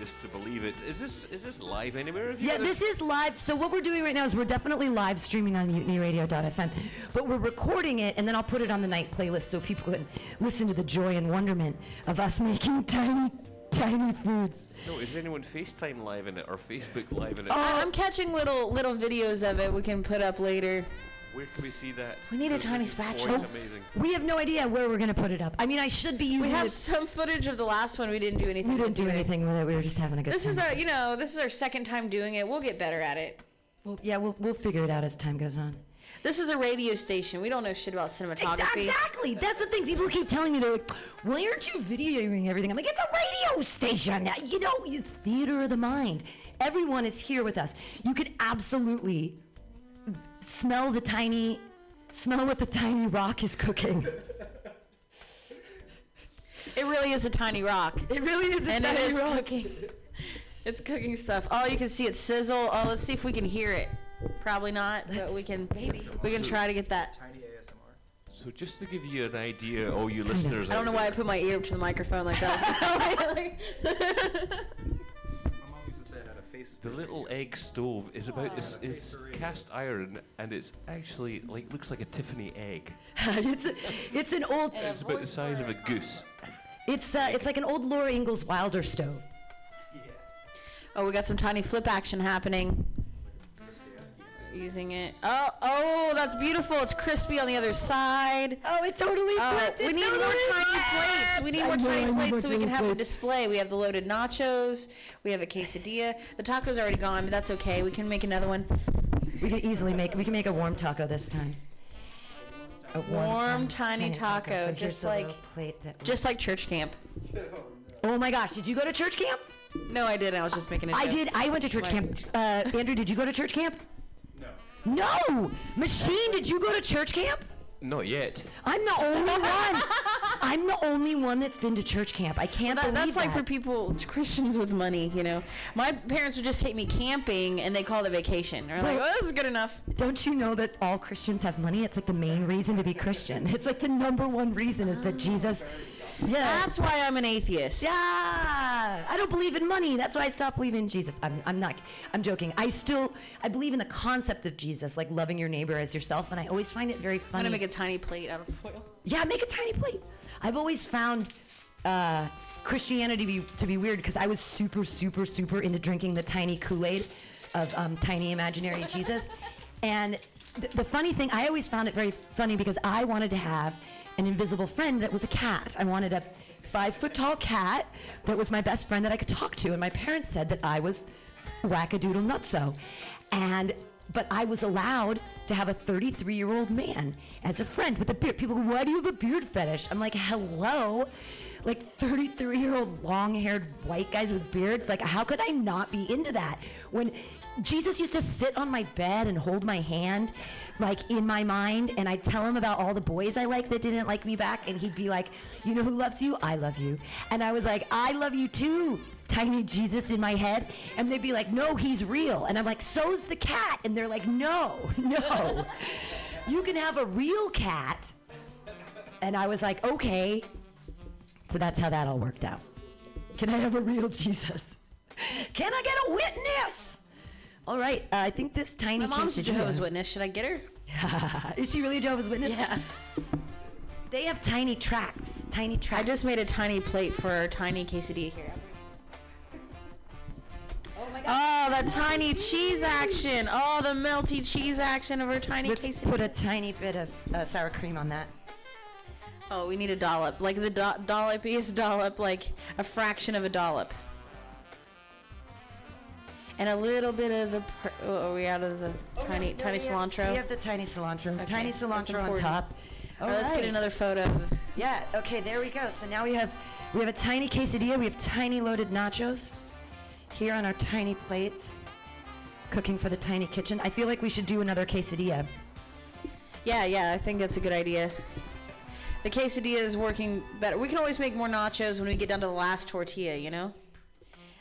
This to believe it. Is this live anywhere? Yeah, this is live. So what we're doing right now is we're definitely live streaming on MutinyRadio.fm, but we're recording it and then I'll put it on the night playlist so people can listen to the joy and wonderment of us making tiny foods. No, is anyone FaceTime live in it or Facebook live in it? I'm catching little videos of it we can put up later. Where can we see that? We need a tiny spatula. We have no idea where we're going to put it up. I mean, I should be using it. We have some footage of the last one. We didn't do anything with it. We were just having a good time. This is our second time doing it. We'll get better at it. Well, yeah, we'll figure it out as time goes on. This is a radio station. We don't know shit about cinematography. Exactly. That's the thing. People keep telling me, they're like, why aren't you videoing everything? I'm like, it's a radio station. You know, it's theater of the mind. Everyone is here with us. You could absolutely... Smell what the tiny rock is cooking. It really is a tiny rock. It really is a tiny rock. It's cooking stuff. Oh, you can see it sizzle. Oh, let's see if we can hear it. Probably not, but we can. Maybe we can try to get that. Tiny ASMR. So just to give you an idea, all you listeners. I don't know why I put my ear up to the microphone like that. The little egg stove is about is cast iron, and it's actually like looks like a Tiffany egg. it's an old. It's about the size of a goose. It's like an old Laura Ingalls Wilder stove. Yeah. Oh, we got some tiny flip action happening. Using it. Oh, that's beautiful. It's crispy on the other side. Oh, it totally flipped. We need more tiny plates. We need more tiny plates so we can have a display. We have the loaded nachos. We have a quesadilla. The taco's already gone, but that's okay. We can make another one. We can make a warm taco this time. A warm tiny taco. So just like plate that just like church camp. Oh my gosh, did you go to church camp? No, I didn't. I was just making a joke. I did. I went to church camp. Andrew, did you go to church camp? No! Machine, did you go to church camp? Not yet. I'm the only one. I'm the only one that's been to church camp. I can't believe that. That's like for people, Christians with money, you know. My parents would just take me camping, and they called it vacation. They're like, oh, this is good enough. Don't you know that all Christians have money? It's like the main reason to be Christian. It's like the number one reason is that Jesus... Yeah. That's why I'm an atheist. Yeah. I don't believe in money. That's why I stopped believing in Jesus. I'm joking. I believe in the concept of Jesus, like loving your neighbor as yourself, and I always find it very funny. I'm going to make a tiny plate out of foil. Yeah, make a tiny plate. I've always found Christianity to be weird because I was super, super, super into drinking the tiny Kool-Aid of tiny imaginary Jesus. And the funny thing, I always found it very funny because I wanted to have an invisible friend that was a cat. I wanted a 5-foot-tall cat that was my best friend that I could talk to, and my parents said that I was whack-a-doodle nutso. But I was allowed to have a 33-year-old man as a friend with a beard. People go, why do you have a beard fetish? I'm like, hello? Like 33-year-old long-haired white guys with beards? Like, how could I not be into that? When Jesus used to sit on my bed and hold my hand, like, in my mind, and I'd tell him about all the boys I liked that didn't like me back, and he'd be like, you know who loves you? I love you. And I was like, I love you too, tiny Jesus in my head. And they'd be like, no, he's real. And I'm like, so's the cat. And they're like, no. You can have a real cat. And I was like, okay. So that's how that all worked out. Can I have a real Jesus? Can I get a witness? All right, I think this tiny... My mom's a Jehovah's Witness. Should I get her? Is she really a Jehovah's Witness? Yeah. They have tiny tracts. Tiny tracts. I just made a tiny plate for our tiny quesadilla here. Oh, my God. Oh, the tiny cheese action. Oh, the melty cheese action of our tiny quesadilla. Let's put a tiny bit of sour cream on that. Oh, we need a dollop. Like the dollopiest dollop, like a fraction of a dollop. And a little bit of the... are we out of the tiny cilantro? We have the tiny cilantro. Okay. Tiny cilantro on top. All right, let's get another photo. Yeah, okay, there we go. So now we have a tiny quesadilla. We have tiny loaded nachos here on our tiny plates. Cooking for the tiny kitchen. I feel like we should do another quesadilla. Yeah, I think that's a good idea. The quesadilla is working better. We can always make more nachos when we get down to the last tortilla, you know?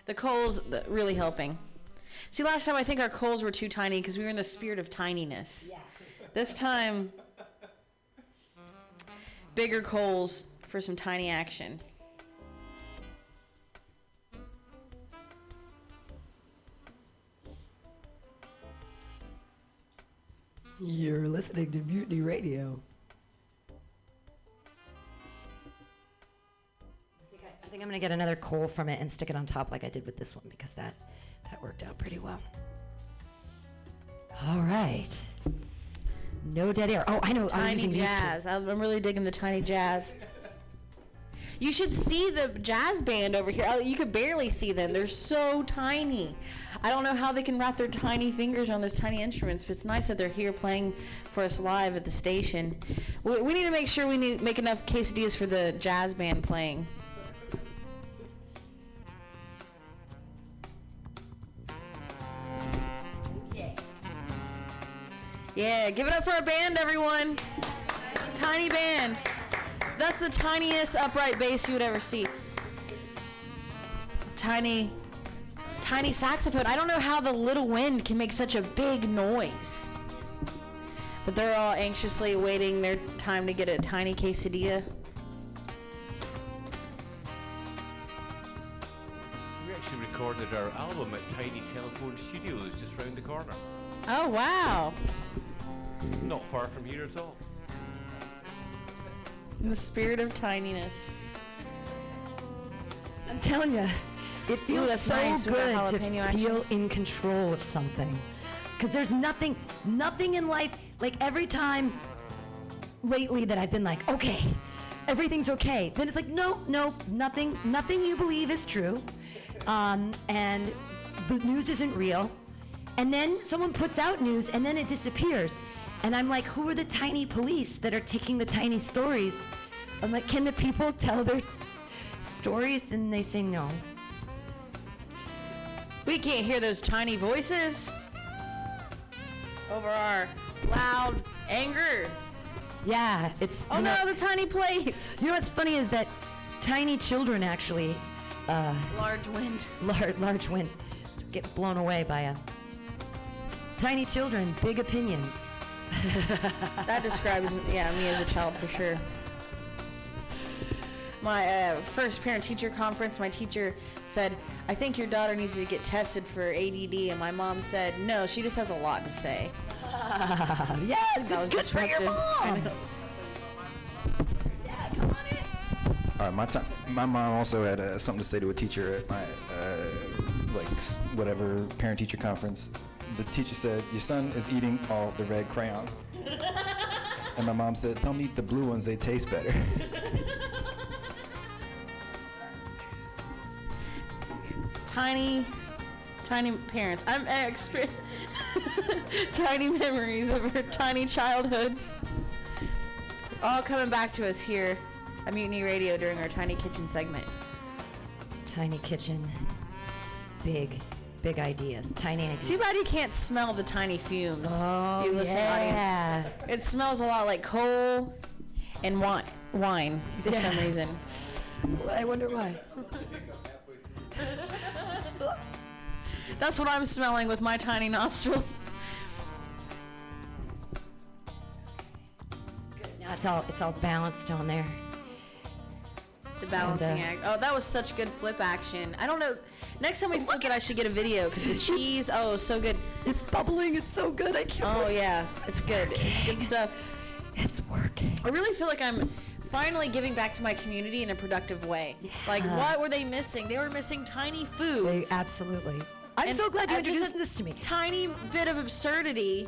The coals really helping. See, last time I think our coals were too tiny because we were in the spirit of tininess. Yeah. This time, bigger coals for some tiny action. You're listening to Mutiny Radio. I think I'm going to get another coal from it and stick it on top like I did with this one because that worked out pretty well. All right. No dead air. Oh, I know. Tiny I was using jazz. I'm really digging the tiny jazz. You should see the jazz band over here. You could barely see them. They're so tiny. I don't know how they can wrap their tiny fingers on those tiny instruments, but it's nice that they're here playing for us live at the station. We need to make sure make enough quesadillas for the jazz band playing. Yeah, give it up for our band, everyone. Tiny band. That's the tiniest upright bass you would ever see. Tiny saxophone. I don't know how the little wind can make such a big noise. But they're all anxiously awaiting their time to get a tiny quesadilla. We actually recorded our album at Tiny Telephone Studios just round the corner. Oh, wow. Not far from here at all. In the spirit of tininess. I'm telling you, it feels so nice good to feel in control of something. Because there's nothing in life, like every time lately that I've been like, okay, everything's okay. Then it's like, no, nothing you believe is true. And the news isn't real. And then someone puts out news, and then it disappears. And I'm like, who are the tiny police that are taking the tiny stories? I'm like, can the people tell their stories? And they say no. We can't hear those tiny voices over our loud anger. Yeah, it's... Oh, no, the tiny plate. You know what's funny is that tiny children actually... large wind. Large wind. Get blown away by a... Tiny children, big opinions. That describes me as a child for sure. My first parent-teacher conference, my teacher said, I think your daughter needs to get tested for ADD. And my mom said, no, she just has a lot to say. Yeah, good for your mom. Yeah, come on in. All right, my mom also had something to say to a teacher at my whatever parent-teacher conference. The teacher said, your son is eating all the red crayons. And my mom said, don't eat the blue ones, they taste better. tiny parents. I'm tiny memories of her tiny childhoods. All coming back to us here at Mutiny Radio during our Tiny Kitchen segment. Tiny kitchen. Big ideas. Tiny ideas. Too bad you can't smell the tiny fumes. Oh, you listen, yeah. Audience. It smells a lot like coal and wine for some reason. I wonder why. That's what I'm smelling with my tiny nostrils. Good. Now it's all balanced on there. The balancing act. Oh, that was such good flip action. I don't know. Next time we flip it, I should get a video, because the cheese, oh, so good. It's bubbling. It's so good. I can't. Oh, yeah. It's good. It's good stuff. It's working. I really feel like I'm finally giving back to my community in a productive way. Yeah. Like, what were they missing? They were missing tiny foods. They, absolutely. I'm so glad you introduced this to me. Tiny bit of absurdity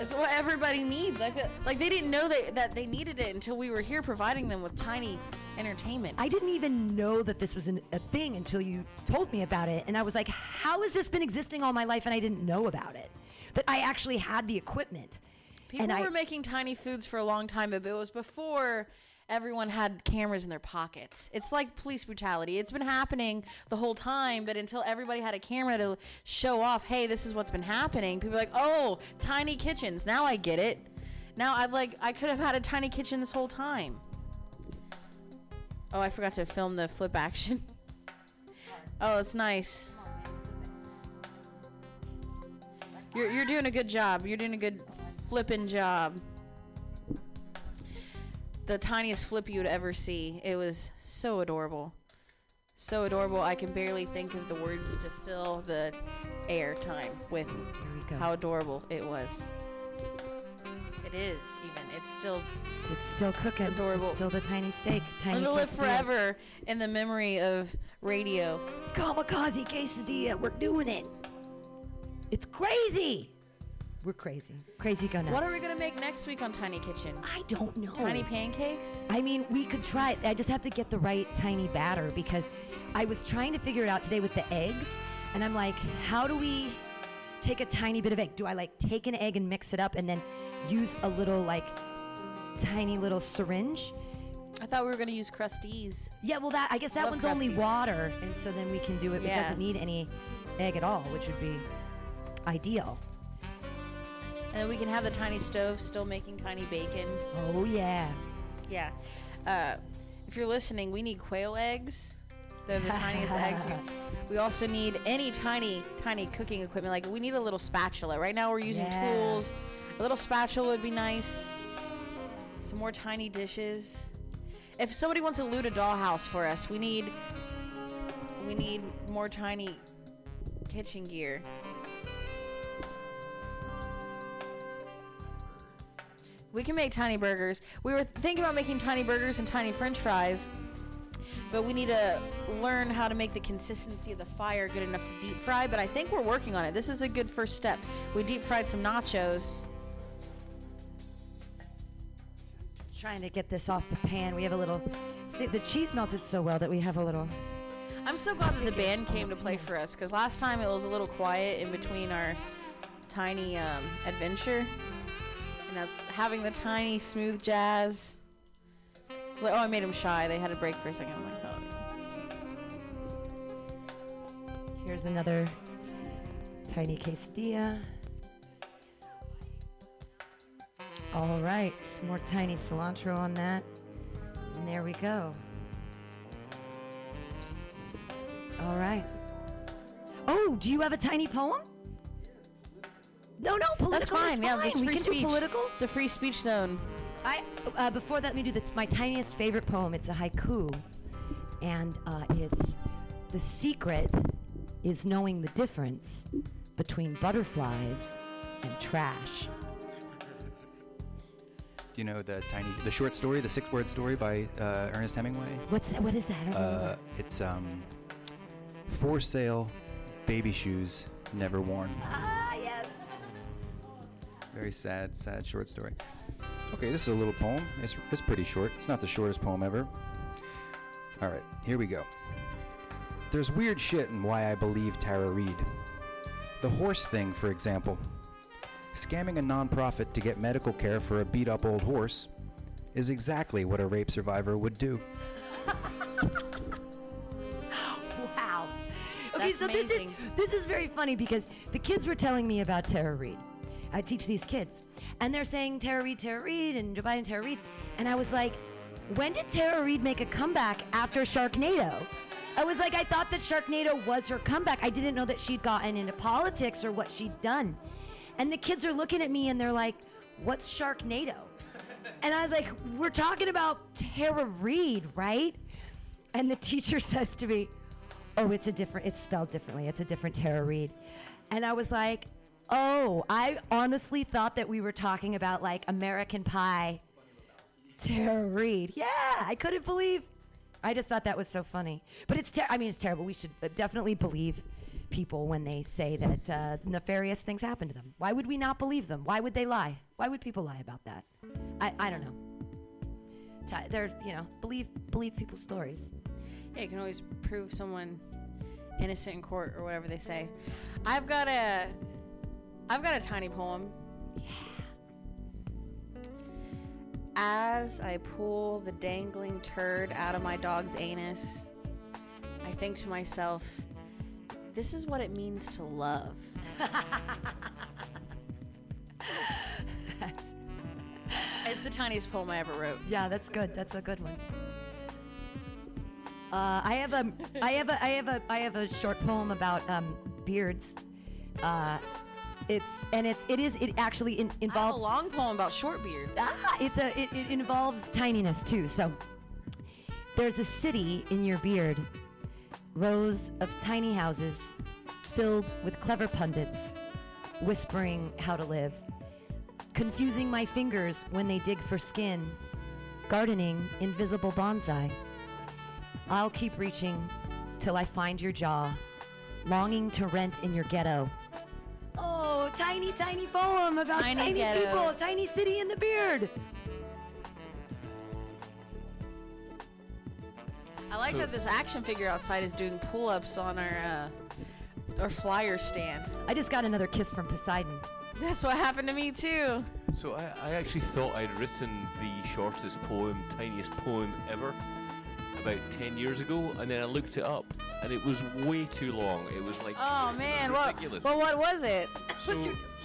is what everybody needs. I feel like they didn't know that they needed it until we were here providing them with tiny entertainment. I didn't even know that this was a thing until you told me about it, and I was like, how has this been existing all my life and I didn't know about it? That I actually had the equipment. People were making tiny foods for a long time, but it was before everyone had cameras in their pockets. It's like police brutality. It's been happening the whole time, but until everybody had a camera to show off, hey, this is what's been happening, people were like, oh, tiny kitchens. Now I get it. Now I could have had a tiny kitchen this whole time. Oh, I forgot to film the flip action. Oh, it's nice. You're doing a good job. You're doing a good flipping job. The tiniest flip you would ever see. It was so adorable. So adorable. I can barely think of the words to fill the air time with how adorable it was. It is, even. It's still cooking. Adorable. It's still the tiny steak. Tiny I'm gonna live forever in the memory of radio. Kamikaze quesadilla. We're doing it. It's crazy. We're crazy. Crazy go nuts. What are we gonna make next week on Tiny Kitchen? I don't know. Tiny pancakes? I mean, we could try it. I just have to get the right tiny batter, because I was trying to figure it out today with the eggs, and I'm like, how do we take a tiny bit of egg? Do I like take an egg and mix it up and then use a little like tiny little syringe? I thought we were going to use crusties. Yeah, well, that I guess that one's crusties. Only water, and so then we can do it. Yeah. It doesn't need any egg at all, which would be ideal. And then we can have the tiny stove still making tiny bacon. Oh, yeah. Yeah. If you're listening, we need quail eggs. They're the tiniest eggs. We also need any tiny cooking equipment. Like, we need a little spatula. Right now we're using tools. A little spatula would be nice. Some more tiny dishes. If somebody wants to loot a dollhouse for us, we need more tiny kitchen gear. We can make tiny burgers. We were thinking about making tiny burgers and tiny french fries, but we need to learn how to make the consistency of the fire good enough to deep fry, but I think we're working on it. This is a good first step. We deep fried some nachos. Trying to get this off the pan. We have a little, the cheese melted so well that we have a little. I'm so glad that the band came to play for us, because last time it was a little quiet in between our tiny adventure, and that's having the tiny smooth jazz. Like, oh, I made them shy. They had a break for a second. I'm like, oh. Here's another tiny quesadilla. All right, more tiny cilantro on that, and there we go. All right. Oh, do you have a tiny poem? No, political. That's fine. Yeah, it's free we can speech. Do political. It's a free speech zone. Before that, let me do my tiniest favorite poem. It's a haiku, and it's the secret is knowing the difference between butterflies and trash. Do you know the short story, the 6-word story by Ernest Hemingway? What's that? What is that? I don't know. It's for sale, baby shoes never worn. Ah, yes. Very sad short story. Okay, this is a little poem. It's pretty short. It's not the shortest poem ever. All right, here we go. There's weird shit in why I believe Tara Reade. The horse thing, for example. Scamming a nonprofit to get medical care for a beat-up old horse is exactly what a rape survivor would do. Wow. Okay, so this is very funny because the kids were telling me about Tara Reade. I teach these kids. And they're saying Tara Reade, and Joe Biden, Tara Reade. And I was like, when did Tara Reade make a comeback after Sharknado? I was like, I thought that Sharknado was her comeback. I didn't know that she'd gotten into politics or what she'd done. And the kids are looking at me and they're like, what's Sharknado? And I was like, we're talking about Tara Reade, right? And the teacher says to me, oh, it's spelled differently. It's a different Tara Reade. And I was like, oh, I honestly thought that we were talking about like American Pie Tara Reade. Yeah, I couldn't believe. I just thought that was so funny. But it's terrible. We should definitely believe people when they say that nefarious things happen to them. Why would we not believe them? Why would they lie? Why would people lie about that? I don't know. Believe people's stories. Yeah, you can always prove someone innocent in court or whatever they say. I've got a tiny poem. Yeah. As I pull the dangling turd out of my dog's anus, I think to myself, this is what it means to love. It's the tiniest poem I ever wrote. Yeah, that's good. That's a good one. I have a short poem about beards. It actually involves I have a long poem about short beards. It involves tininess too. So there's a city in your beard, rows of tiny houses filled with clever pundits whispering how to live, confusing my fingers when they dig for skin, gardening invisible bonsai. I'll keep reaching till I find your jaw, longing to rent in your ghetto. Oh, tiny poem about tiny people, tiny city in the beard. I like that this action figure outside is doing pull-ups on our flyer stand. I just got another kiss from Poseidon. That's what happened to me too. So I actually thought I'd written the shortest poem, tiniest poem ever about 10 years ago, and then I looked it up. And it was way too long. It was like, oh man, ridiculous. Well, what was it?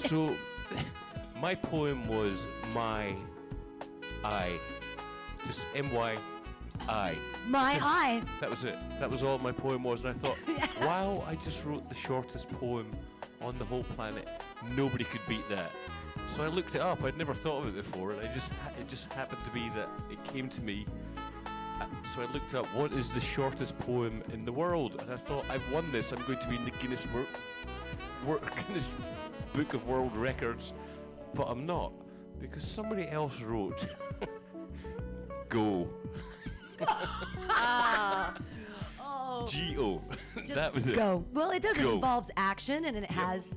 So my poem was just MYI. My eye. That was it. That was all my poem was. And I thought, wow, I just wrote the shortest poem on the whole planet. Nobody could beat that. So I looked it up. I'd never thought of it before, and it just happened to be that it came to me. So I looked up, what is the shortest poem in the world? And I thought, I've won this. I'm going to be in the Guinness Book of World Records. But I'm not, because somebody else wrote, Go. G-O. That was it. Go. Well, it does. It involves action, and it has...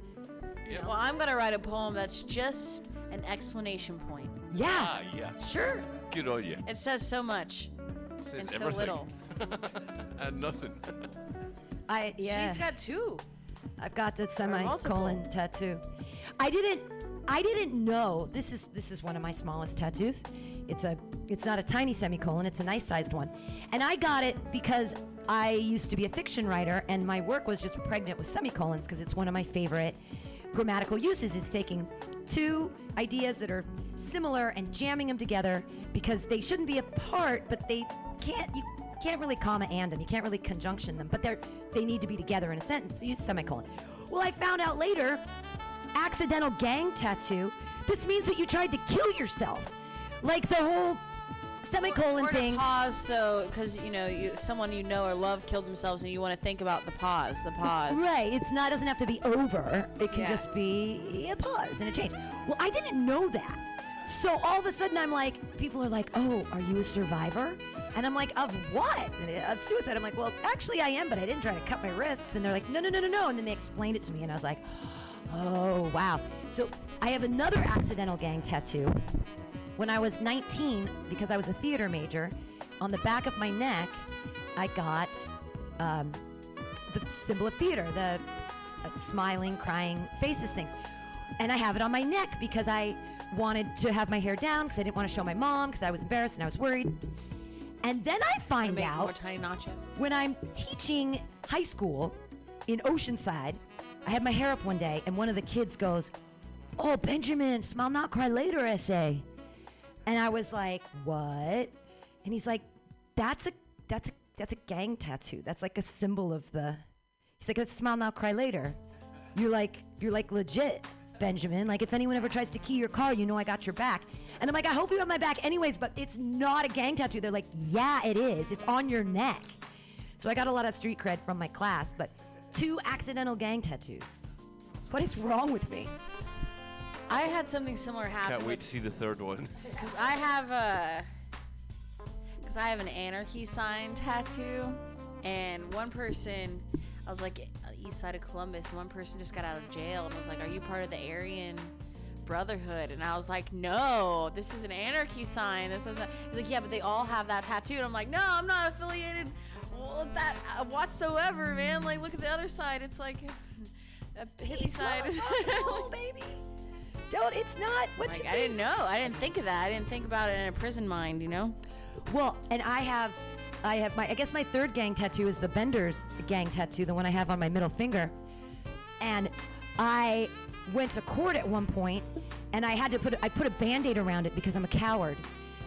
Yep. Well, I'm going to write a poem that's just an explanation point. Yeah. Yeah. Sure. Good on you. It says so much. And everything. So little. And nothing. She's got two. I've got the semicolon tattoo. I didn't know. This is one of my smallest tattoos. It's not a tiny semicolon, it's a nice sized one. And I got it because I used to be a fiction writer and my work was just pregnant with semicolons because it's one of my favorite grammatical uses, is taking two ideas that are similar and jamming them together because they shouldn't be apart, but you can't really comma and them. You can't really conjunction them, but they need to be together in a sentence. Use semicolon. Well, I found out later, accidental gang tattoo. This means that you tried to kill yourself. Like the whole semicolon thing. Pause, so because someone you know or love killed themselves, and you want to think about the pause. The pause. Right. It doesn't have to be over. It can just be a pause and a change. Well, I didn't know that. So all of a sudden I'm like, people are like, oh, are you a survivor? And I'm like, of what? Of suicide. I'm like, well, actually I am, but I didn't try to cut my wrists. And they're like, no. And then they explained it to me and I was like, oh, wow. So I have another accidental gang tattoo. When I was 19, because I was a theater major, on the back of my neck, I got the symbol of theater, the smiling, crying faces things. And I have it on my neck because I wanted to have my hair down because I didn't want to show my mom because I was embarrassed and I was worried. And then I find out more tiny notches. When I'm teaching high school in Oceanside, I had my hair up one day and one of the kids goes, "Oh, Benjamin, smile not, cry later essay." And I was like, "What?" And he's like, that's a gang tattoo. That's like a symbol of the... He's like, "Let's smile now, cry later. You're like legit, Benjamin. Like, if anyone ever tries to key your car, you know I got your back." And I'm like, "I hope you have my back anyways, but it's not a gang tattoo." They're like, "Yeah, it is. It's on your neck." So I got a lot of street cred from my class, but 2 accidental gang tattoos. What is wrong with me? I had something similar happen. Can't wait to see the third one. Because I have an anarchy sign tattoo, and one person, I was like east side of Columbus, and one person just got out of jail and was like, "Are you part of the Aryan Brotherhood?" And I was like, "No, this is an anarchy sign. This isn't." He's like, "Yeah, but they all have that tattoo." And I'm like, "No, I'm not affiliated with that whatsoever, man. Like, look at the other side. It's like a hippie side." Oh, baby. Don't, it's not what like, you think. I didn't know. I didn't think of that. I didn't think about it in a prison mind, you know? Well, and I have my, I guess my third gang tattoo is the Bender's gang tattoo, the one I have on my middle finger. And I went to court at one point, and I put a Band-Aid around it because I'm a coward.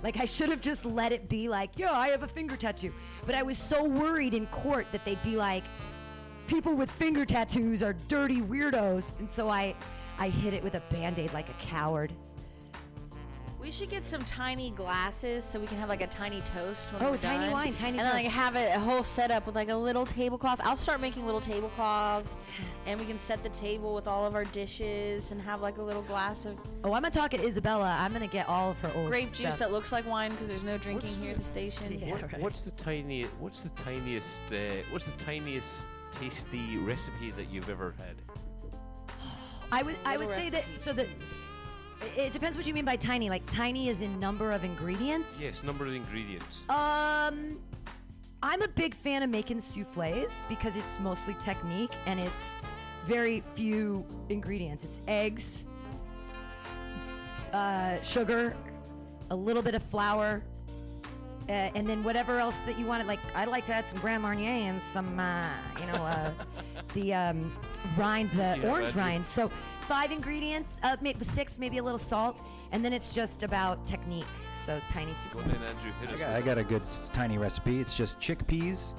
Like, I should have just let it be like, "Yeah, I have a finger tattoo." But I was so worried in court that they'd be like, "People with finger tattoos are dirty weirdos." And so I hit it with a Band-Aid like a coward. We should get some tiny glasses so we can have like a tiny toast when we're done. Oh, tiny wine, tiny toast. And then like have a whole setup with like a little tablecloth. I'll start making little tablecloths, and we can set the table with all of our dishes and have like a little glass of... Oh, I'm going to talk at Isabella. I'm going to get all of her old grape stuff. Juice that looks like wine because there's no drinking here at the station. Yeah, right. What's the tiniest tasty recipe that you've ever had? I would say that, so that it depends what you mean by tiny. Like, tiny is in number of ingredients? Yes, number of ingredients. I'm a big fan of making soufflés because it's mostly technique and it's very few ingredients. It's eggs, sugar, a little bit of flour, and then whatever else that you wanted. Like, I like to add some Grand Marnier and some, orange rind. So 5 ingredients, maybe 6, maybe a little salt, and then it's just about technique. So tiny soup. Well, I got a good tiny recipe. It's just chickpeas,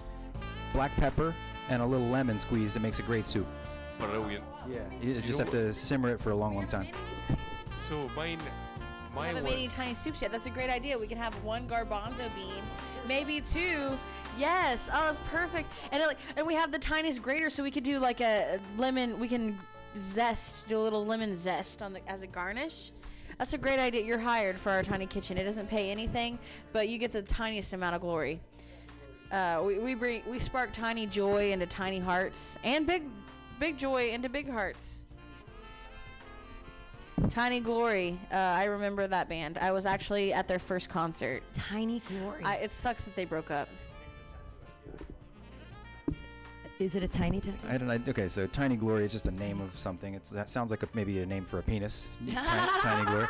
black pepper, and a little lemon squeezed. It makes a great soup. Brilliant. Yeah, you just have to simmer it for a long, long time. So mine... We haven't made any tiny soups yet. That's a great idea. We can have 1 garbanzo bean, maybe 2. Yes. Oh, that's perfect. And we have the tiniest grater, so we could do like a lemon. We can do a little lemon zest as a garnish. That's a great idea. You're hired for our tiny kitchen. It doesn't pay anything, but you get the tiniest amount of glory. We spark tiny joy into tiny hearts, and big joy into big hearts. Tiny Glory. I remember that band. I was actually at their first concert. Tiny Glory. It sucks that they broke up. Is it a tiny tattoo? I don't know. Okay, so Tiny Glory is just a name of something. That sounds like maybe a name for a penis. Tiny Glory.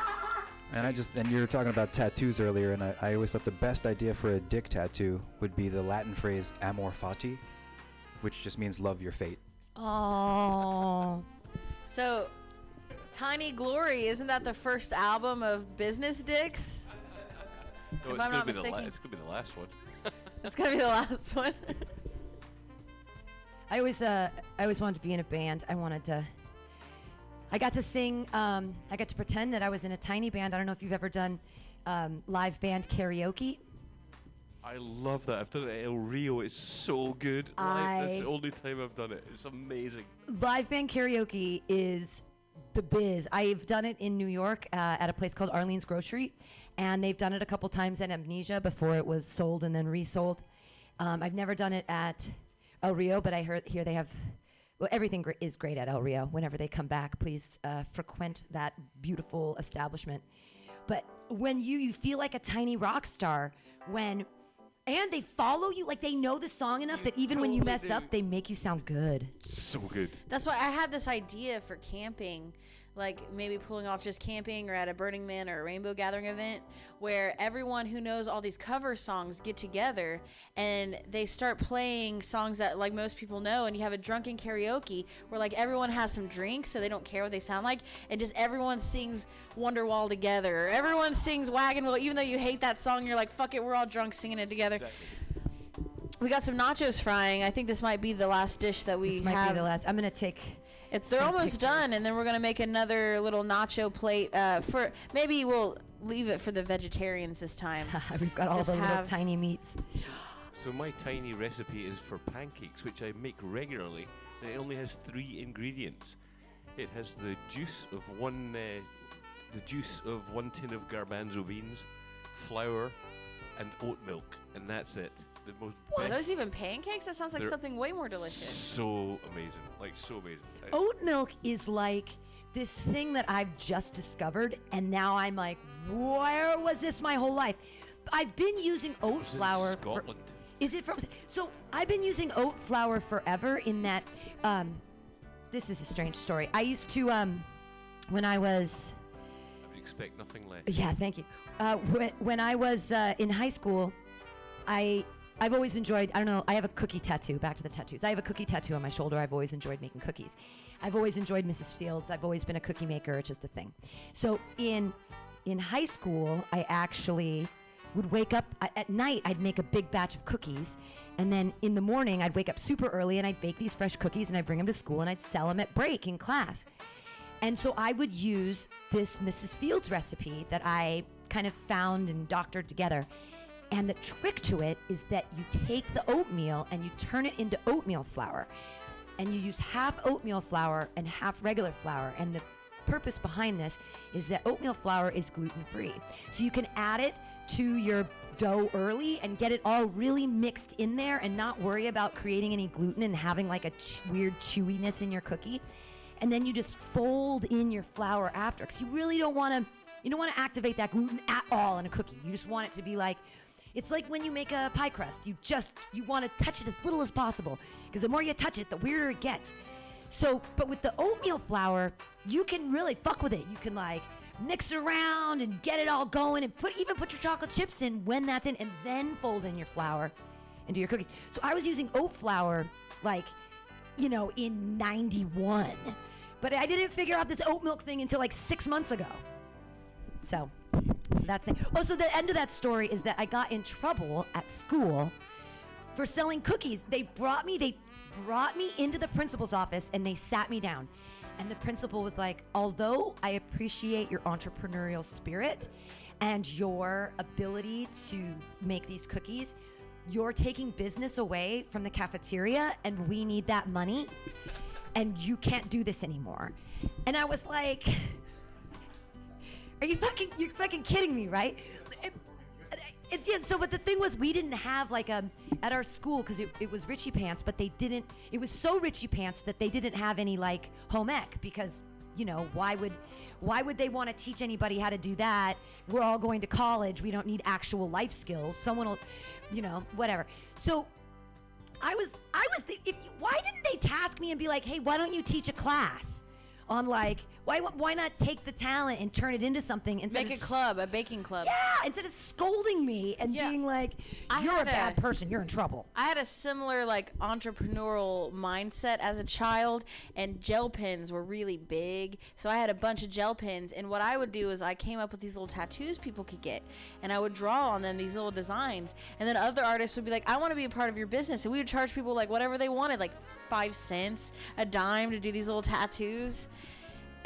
And you were talking about tattoos earlier, and I always thought the best idea for a dick tattoo would be the Latin phrase amor fati, which just means love your fate. Oh. So... Tiny Glory, isn't that the first album of Business Dicks? No, if I'm not mistaken. It's going to be the last one. It's going to be the last one. I always wanted to be in a band. I got to sing, I got to pretend that I was in a tiny band. I don't know if you've ever done live band karaoke. I love that. I've done it at El Rio. It's so good. That's the only time I've done it. It's amazing. Live band karaoke is... the biz. I've done it in New York at a place called Arlene's Grocery, and they've done it a couple times at Amnesia before it was sold and then resold. I've never done it at El Rio, but I hear they have... Well, everything is great at El Rio. Whenever they come back, please frequent that beautiful establishment. But when you feel like a tiny rock star when And they follow you, like they know the song enough that even when you mess up, they make you sound good. So good. That's why I had this idea for camping, like maybe pulling off just camping or at a Burning Man or a Rainbow Gathering event where everyone who knows all these cover songs get together and they start playing songs that like most people know, and you have a drunken karaoke where like everyone has some drinks so they don't care what they sound like, and just everyone sings Wonderwall together, or everyone sings Wagon Wheel, even though you hate that song, you're like, fuck it, we're all drunk singing it together. Exactly. We got some nachos frying. I think this might be the last dish that we have. I'm going to take... They're almost done, and then we're going to make another little nacho plate. For maybe we'll leave it for the vegetarians this time. We've got all the little tiny meats. So my tiny recipe is for pancakes, which I make regularly. And it only has 3 ingredients. It has the juice of one tin of garbanzo beans, flour, and oat milk, and that's it. Are those even pancakes? That sounds like something way more delicious. So amazing. Like, so amazing. Oat milk is like this thing that I've just discovered, and now I'm like, where was this my whole life? I've been using oat flour. In Scotland. Is it from? So I've been using oat flour forever in that, this is a strange story. I used to, when I was... I would expect nothing less. Yeah, thank you. When I was in high school, I've always enjoyed, I don't know, I have a cookie tattoo, back to the tattoos. I have a cookie tattoo on my shoulder. I've always enjoyed making cookies. I've always enjoyed Mrs. Fields. I've always been a cookie maker. It's just a thing. So in high school, I actually would wake up at night. I'd make a big batch of cookies. And then in the morning, I'd wake up super early and I'd bake these fresh cookies and I'd bring them to school and I'd sell them at break in class. And so I would use this Mrs. Fields recipe that I kind of found and doctored together. And the trick to it is that you take the oatmeal and you turn it into oatmeal flour. And you use half oatmeal flour and half regular flour. And the purpose behind this is that oatmeal flour is gluten-free. So you can add it to your dough early and get it all really mixed in there and not worry about creating any gluten and having like a weird chewiness in your cookie. And then you just fold in your flour after. Because you really don't want to activate that gluten at all in a cookie. You just want it to be like... It's like when you make a pie crust. You want to touch it as little as possible, because the more you touch it, the weirder it gets. So, but with the oatmeal flour, you can really fuck with it. You can like mix around and get it all going, and put your chocolate chips in when that's in, and then fold in your flour into your cookies. So I was using oat flour, like, you know, in '91, but I didn't figure out this oat milk thing until like 6 months ago. So that's the... Oh, so the end of that story is that I got in trouble at school for selling cookies. They brought me into the principal's office and they sat me down. And the principal was like, although I appreciate your entrepreneurial spirit and your ability to make these cookies, you're taking business away from the cafeteria and we need that money and you can't do this anymore. And I was like... You're fucking kidding me, right? But the thing was, we didn't have like at our school, because it was Richie Pants, but they didn't, it was so Richie Pants that they didn't have any like home ec, because, you know, why would they want to teach anybody how to do that? We're all going to college. We don't need actual life skills. Someone will, you know, whatever. So why didn't they task me and be like, hey, why don't you teach a class on like, why not take the talent and turn it into something instead? Make a club, a baking club. Yeah, instead of scolding me and being like, you're a bad person, you're in trouble. I had a similar like entrepreneurial mindset as a child, and gel pens were really big. So I had a bunch of gel pens, and what I would do is I came up with these little tattoos people could get, and I would draw on them these little designs, and then other artists would be like, I want to be a part of your business, and we would charge people like whatever they wanted, like 5 cents, a dime to do these little tattoos.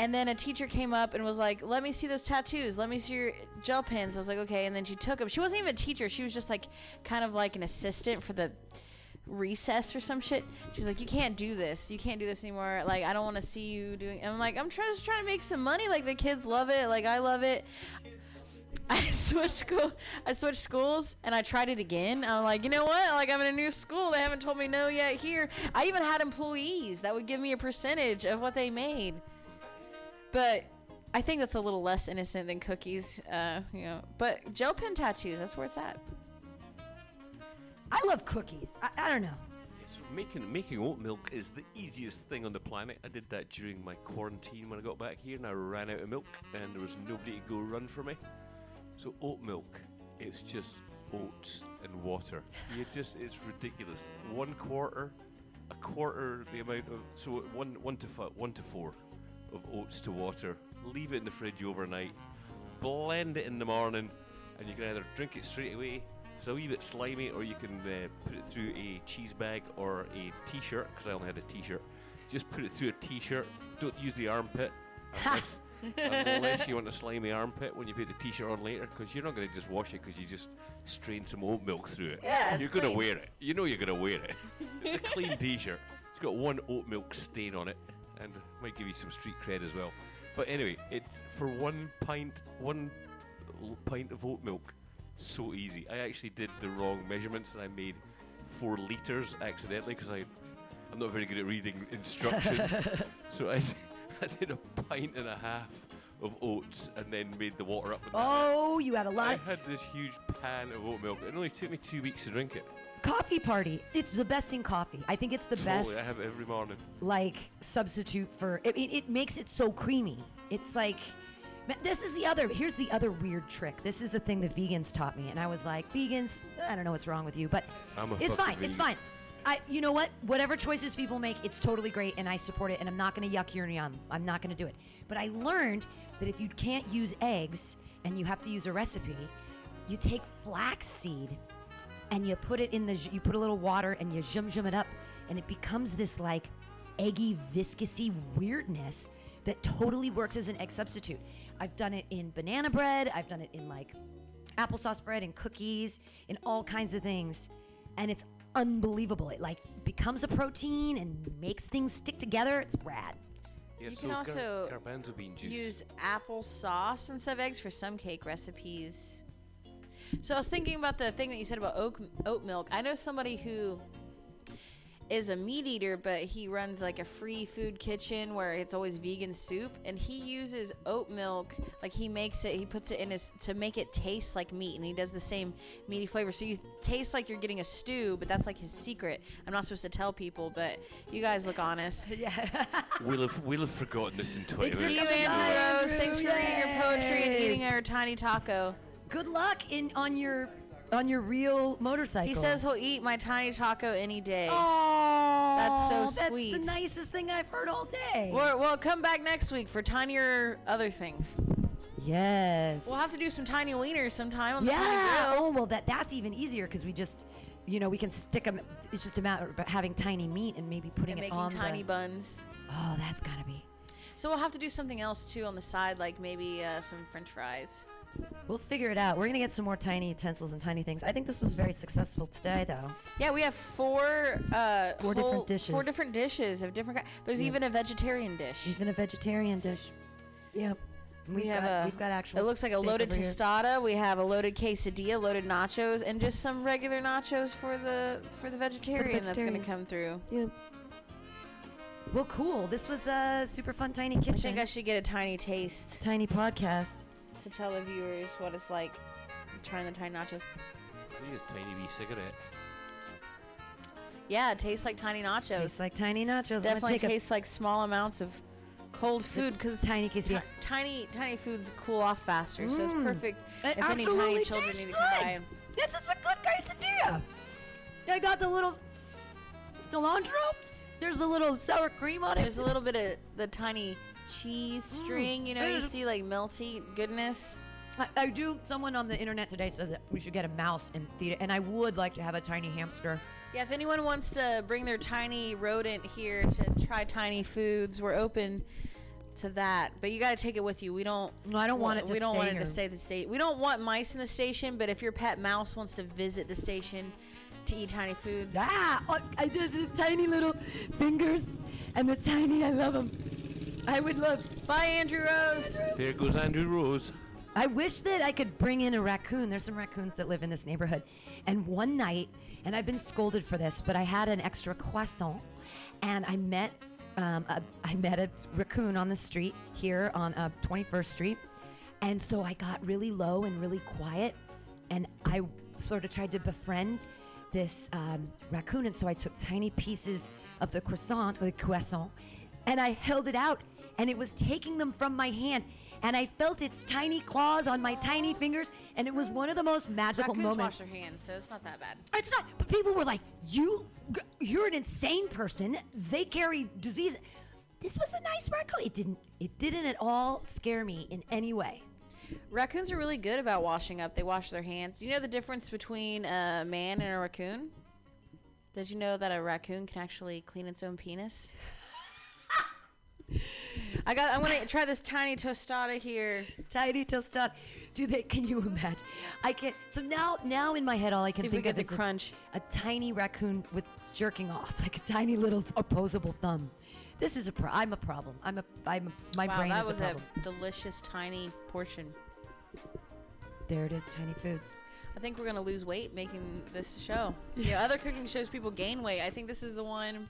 And then a teacher came up and was like, let me see those tattoos. Let me see your gel pens. I was like, okay. And then she took them. She wasn't even a teacher. She was just like kind of like an assistant for the recess or some shit. She's like, you can't do this. You can't do this anymore. Like, I don't want to see you doing... And I'm like, I'm just trying to make some money. Like, the kids love it. Like, I love it. I switched schools and I tried it again. I'm like, you know what? Like, I'm in a new school. They haven't told me no yet here. I even had employees that would give me a percentage of what they made. But I think that's a little less innocent than cookies, you know. But gel pen tattoos, that's where it's at. I love cookies. I don't know. Making oat milk is the easiest thing on the planet. I did that during my quarantine when I got back here, and I ran out of milk, and there was nobody to go run for me. So oat milk, it's just oats and water. It's ridiculous. A quarter the amount of, so one to four of oats to water. Leave it in the fridge overnight. Blend it in the morning, and you can either drink it straight away. It's a wee bit slimy, or you can put it through a cheese bag or a t-shirt, because I only had a t-shirt. Just put it through a t-shirt. Don't use the armpit unless you want a slimy armpit when you put the t-shirt on later, because you're not going to just wash it because you just strain some oat milk through it. Yeah, you're going to wear it. You know you're going to wear it. It's a clean t-shirt. It's got one oat milk stain on it, and it might give you some street cred as well. But anyway, it's for one pint of oat milk. So easy. I actually did the wrong measurements, and I made 4 liters accidentally because I'm not very good at reading instructions. So I did 1.5 pints of oats and then made the water up. You had a lot. I had this huge pan of oat milk. It only took me 2 weeks to drink it. Coffee party. It's the best in coffee. I think it's the best. I have it every morning. Like substitute for. It makes it so creamy. It's like. Here's the other weird trick. This is a thing that vegans taught me, and I was like, vegans, I don't know what's wrong with you, but it's fine, vegan. It's fine. You know what? Whatever choices people make, it's totally great, and I support it, and I'm not going to yuck your yum. I'm not going to do it. But I learned that if you can't use eggs, and you have to use a recipe, you take flaxseed, and you put it in you put a little water, and you zhum it up, and it becomes this like eggy, viscousy weirdness that totally works as an egg substitute. I've done it in banana bread. I've done it in like applesauce bread and cookies and all kinds of things. And it's unbelievable. It like becomes a protein and makes things stick together. It's rad. Yeah, you can also garbanzo bean juice. Use applesauce instead of eggs for some cake recipes. So I was thinking about the thing that you said about oat milk. I know somebody who is a meat eater, but he runs like a free food kitchen where it's always vegan soup, and he uses oat milk, like he makes it, he puts it in his, to make it taste like meat, and he does the same meaty flavor, so you taste like you're getting a stew, but that's like his secret. I'm not supposed to tell people, but you guys look honest. Yeah. We'll have forgotten this in 20 minutes. Thanks for you, Andrew Rose. Thanks for reading your poetry and eating our tiny taco. Good luck on your real motorcycle. He says he'll eat my tiny taco any day. Oh, that's so sweet. That's the nicest thing I've heard all day. We'll come back next week for tinier other things. Yes. We'll have to do some tiny wieners sometime on the tiny grill. Oh, well, that's even easier because we just, we can stick them. It's just a matter of having tiny meat and maybe putting it on. Making tiny buns. Oh, that's got to be. So we'll have to do something else, too, on the side, like maybe some French fries. We'll figure it out. We're going to get some more tiny utensils and tiny things. I think this was very successful today, though. Yeah, we have four different dishes of different kinds. There's even a vegetarian dish. Yep. We've got actual. It looks like a loaded tostada. Here. We have a loaded quesadilla, loaded nachos, and just some regular nachos for the vegetarian that's going to come through. Yep. Well, cool. This was a super fun tiny kitchen. I think I should get a tiny taste. Tiny podcast. To tell the viewers what it's like trying the tiny nachos. I think it's tiny wee cigarette. Yeah, it tastes like tiny nachos. Definitely tastes like small amounts of cold food because tiny quesadilla. Tiny foods cool off faster, so it's perfect if any tiny children need to come by. This is a good quesadilla. I got the little cilantro. There's a little sour cream on it. There's a little bit of the tiny cheese string, you see like melty goodness. I do. Someone on the internet today said that we should get a mouse and feed it, and I would like to have a tiny hamster. Yeah, if anyone wants to bring their tiny rodent here to try tiny foods, we're open to that. But you got to take it with you. We don't want mice in the station, but if your pet mouse wants to visit the station to eat tiny foods. Yeah, I just the tiny little fingers and the tiny, I love them. I would love. Bye, Andrew Rose. There goes Andrew Rose. I wish that I could bring in a raccoon. There's some raccoons that live in this neighborhood. And one night, and I've been scolded for this, but I had an extra croissant, and I met a raccoon on the street here on 21st Street. And so I got really low and really quiet, and I sort of tried to befriend this raccoon, and so I took tiny pieces of the croissant, or the croissant, and I held it out, and it was taking them from my hand, and I felt its tiny claws on my tiny fingers, and it was one of the most magical moments. Raccoons wash their hands, so it's not that bad. It's not, but people were like, you're an insane person. They carry disease. This was a nice raccoon. It didn't at all scare me in any way. Raccoons are really good about washing up. They wash their hands. Do you know the difference between a man and a raccoon? Did you know that a raccoon can actually clean its own penis? I'm gonna try this tiny tostada here. Tiny tostada. Can you imagine? I can't. So now in my head, all I can think of is a tiny raccoon with jerking off, like a tiny little opposable thumb. This is I'm a problem. My brain is a problem. Wow, that was a delicious tiny portion. There it is, Tiny Foods. I think we're going to lose weight making this show. Yeah, other cooking shows people gain weight. I think this is the one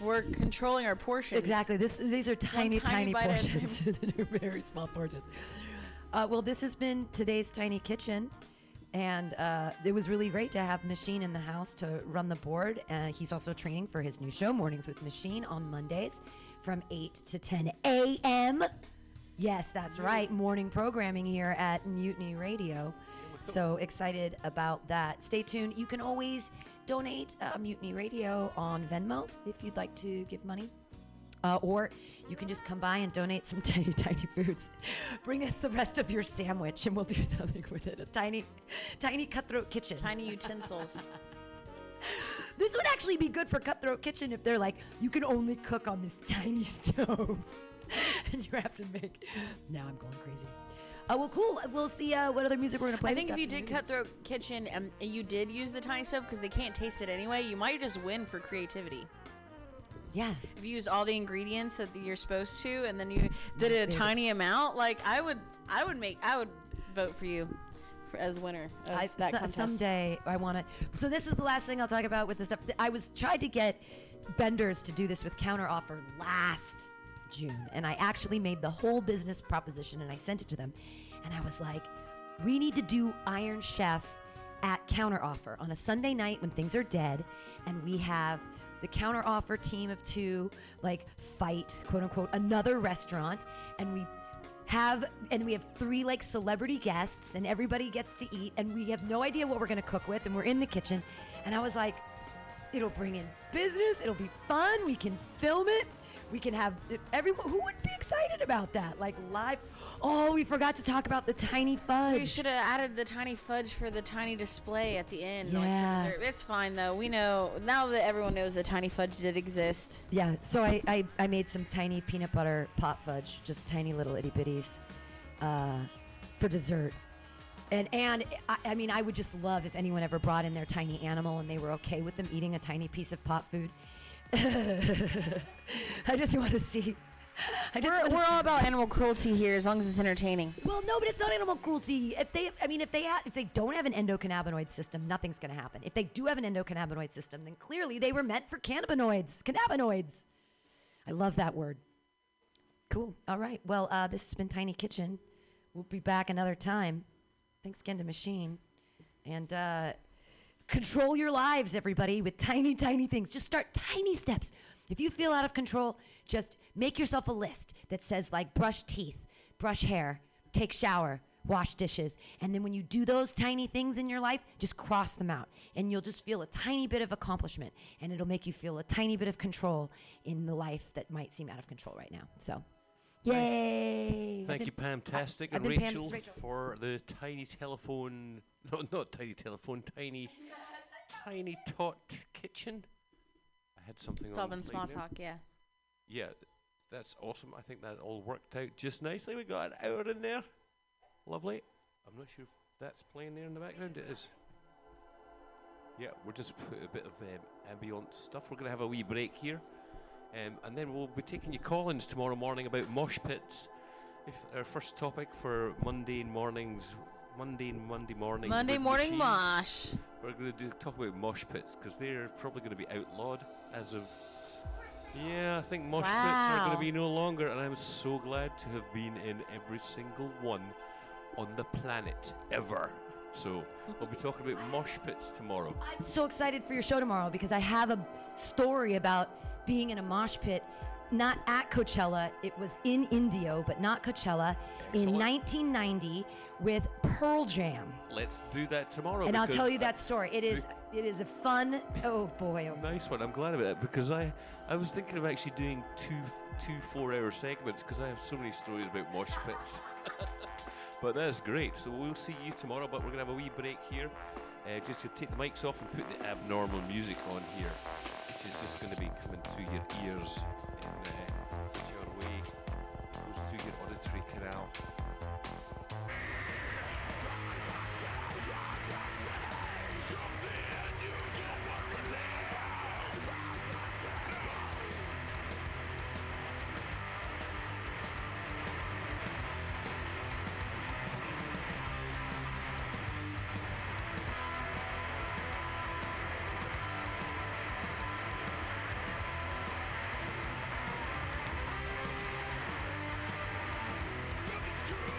we're controlling our portions. Exactly. These are tiny portions. They're very small portions. Well, this has been today's Tiny Kitchen. And it was really great to have Machine in the house to run the board. He's also training for his new show, Mornings with Machine, on Mondays from 8 to 10 a.m. Yes, that's right. Morning programming here at Mutiny Radio. So excited about that. Stay tuned. You can always donate Mutiny Radio on Venmo if you'd like to give money. Or you can just come by and donate some tiny foods. Bring us the rest of your sandwich and we'll do something with it. A tiny Cutthroat Kitchen. Tiny utensils. This would actually be good for Cutthroat Kitchen if they're like, you can only cook on this tiny stove. And you have to make... Now I'm going crazy. Well, cool. We'll see what other music we're going to play. I think if you did Cutthroat Kitchen and you did use the tiny stove because they can't taste it anyway, you might just win for creativity. Yeah. If you use all the ingredients that you're supposed to, and then you did a tiny amount, like I would vote for you as winner of that contest. Someday I want it. So this is the last thing I'll talk about with this. I was trying to get Bender's to do this with Counter Offer last June, and I actually made the whole business proposition and I sent it to them, and I was like, we need to do Iron Chef at Counter Offer on a Sunday night when things are dead, and we have the Counter Offer team of two, like, fight, quote unquote, another restaurant, and we have three, like, celebrity guests, and everybody gets to eat, and we have no idea what we're gonna cook with, and we're in the kitchen, and I was like, it'll bring in business, it'll be fun, we can film it, we can have everyone. Who would be excited about that? Like, live. Oh, we forgot to talk about the tiny fudge. We should have added the tiny fudge for the tiny display at the end. Yeah. Like, it's fine, though. We know, now that everyone knows the tiny fudge did exist. Yeah, so I made some tiny peanut butter pot fudge, just tiny little itty-bitties for dessert. And I mean, I would just love if anyone ever brought in their tiny animal and they were okay with them eating a tiny piece of pot food. I just want to see... We're all about animal cruelty here, as long as it's entertaining. Well, no, but it's not animal cruelty. If they don't have an endocannabinoid system, nothing's going to happen. If they do have an endocannabinoid system, then clearly they were meant for cannabinoids. Cannabinoids. I love that word. Cool. All right. Well, this has been Tiny Kitchen. We'll be back another time. Thanks again to Machine. And control your lives, everybody, with tiny, tiny things. Just start tiny steps. If you feel out of control, just make yourself a list that says, like, brush teeth, brush hair, take shower, wash dishes. And then when you do those tiny things in your life, just cross them out. And you'll just feel a tiny bit of accomplishment. And it'll make you feel a tiny bit of control in the life that might seem out of control right now. So, yay! Thank you, Pamtastic and Rachel, for the tiny telephone... No, not tiny telephone, tiny tot kitchen. Had something it's all been small talk, yeah. Yeah, that's awesome. I think that all worked out just nicely. We got an hour in there. Lovely. I'm not sure if that's playing there in the background. It is. Yeah, we're just put a bit of ambient stuff. We're going to have a wee break here. And then we'll be taking your call-ins tomorrow morning about mosh pits. If our first topic for Monday morning. Monday morning mosh. We're going to talk about mosh pits because they're probably going to be outlawed as of... Yeah, I think mosh pits are going to be no longer, and I'm so glad to have been in every single one on the planet ever. So we'll be talking about mosh pits tomorrow. I'm so excited for your show tomorrow because I have a story about being in a mosh pit, not at Coachella. It was in Indio, but not Coachella. Excellent. In 1990 with Pearl Jam. Let's do that tomorrow. And I'll tell you that story. It is a fun, nice one. I'm glad about that because I was thinking of actually doing two 4-hour segments because I have so many stories about mosh pits. But that's great. So we'll see you tomorrow, but we're going to have a wee break here just to take the mics off and put the abnormal music on here, which is just going to be coming through your ears and your way goes through your auditory canal. Come on!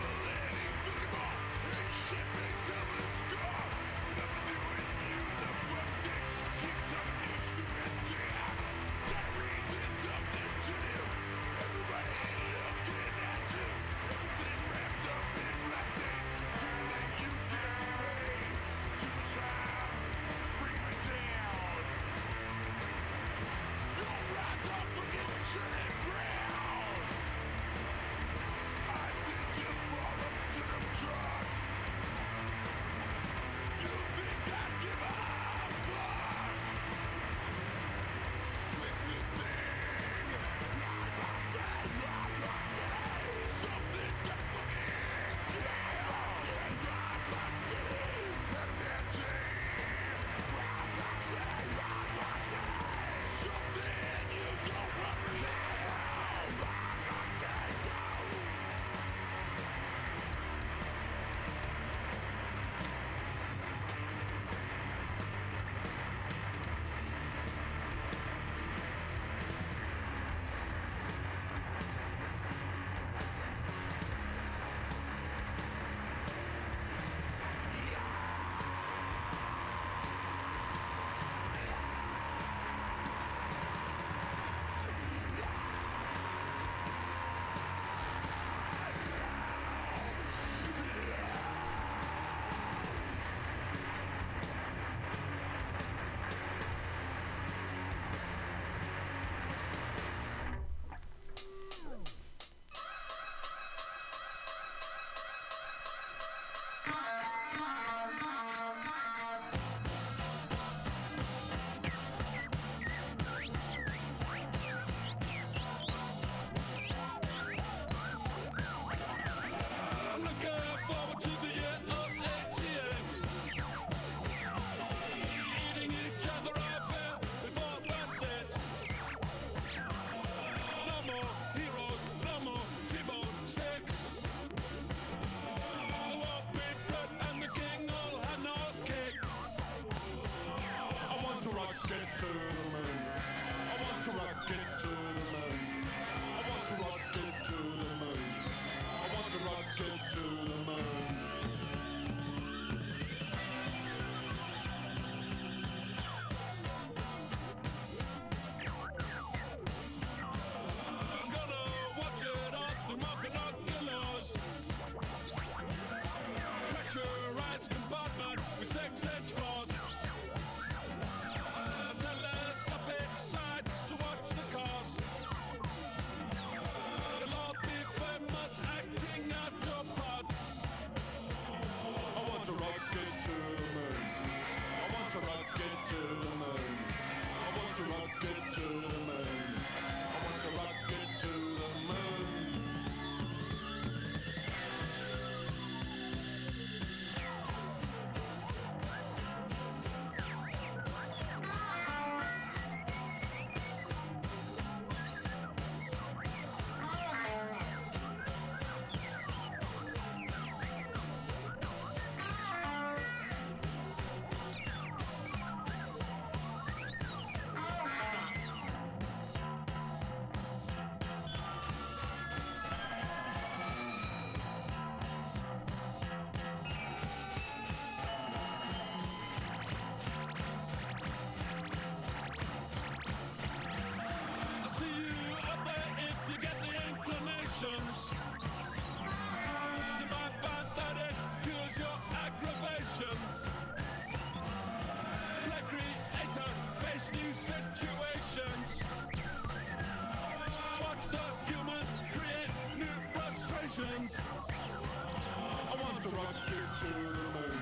morning. I want to rock you to the moon.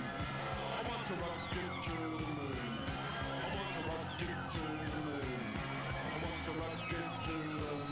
I want to rock you to the moon. I want to rock you to the moon. I want to rock you to the moon.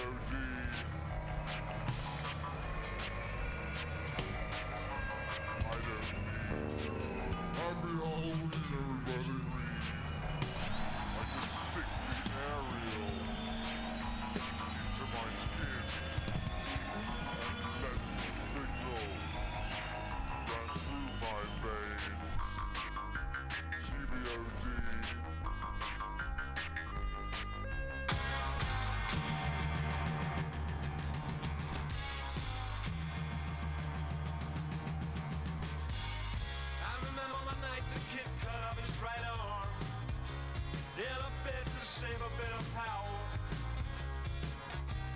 Happy Halloween, everybody. I just stick the Ariel into my skin and let the signal run through my veins. Right arm in a bid to save a bit of power.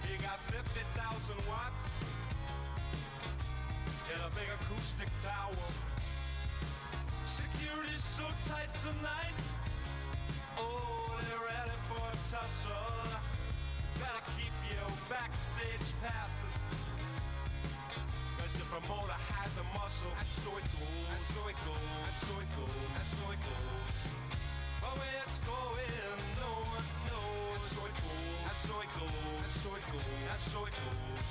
He got 50,000 watts in a big acoustic tower. Security's so tight tonight, oh, they're ready for a tussle. Better keep your backstage passes, cause your promoter hides the muscle. And so it goes, and so it goes, and so it goes, and so it goes. Oh, it's going, no one knows. And so it goes, and so it goes, and so it goes, and so it goes.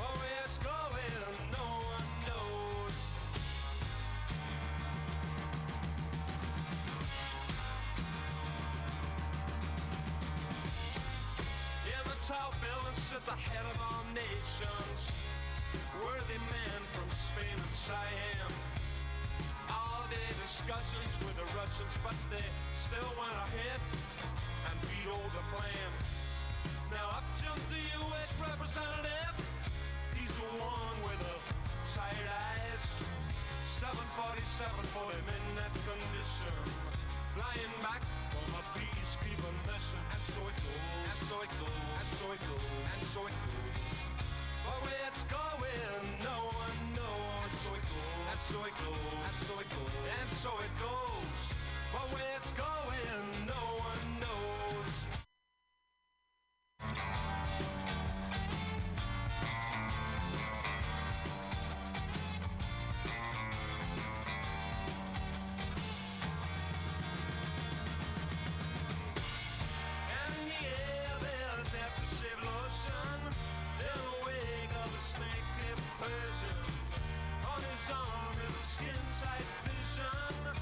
Oh, it's going, no one knows. In the tall buildings at the head of all nations, worthy men from Spain and Siam. All day discussions with the Russians, but they still went ahead and vetoed the plan. Now up jumped the U.S. representative. He's the one with the tired eyes. 747 for him in that condition, flying back from a peacekeeping mission. And so it goes, and so it goes, and so it goes, and so it goes. But where it's going, no one knows. And so it goes, and so it goes, and so it goes, and so it goes. But where it's going, no one knows. And in the air there's aftershave lotion in the way snake version. On his arm is a skin-tight vision.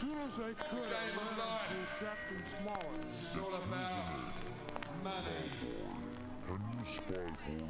soon as I could, I learned to do Captain Smollett. This is all about money. A new spy for you.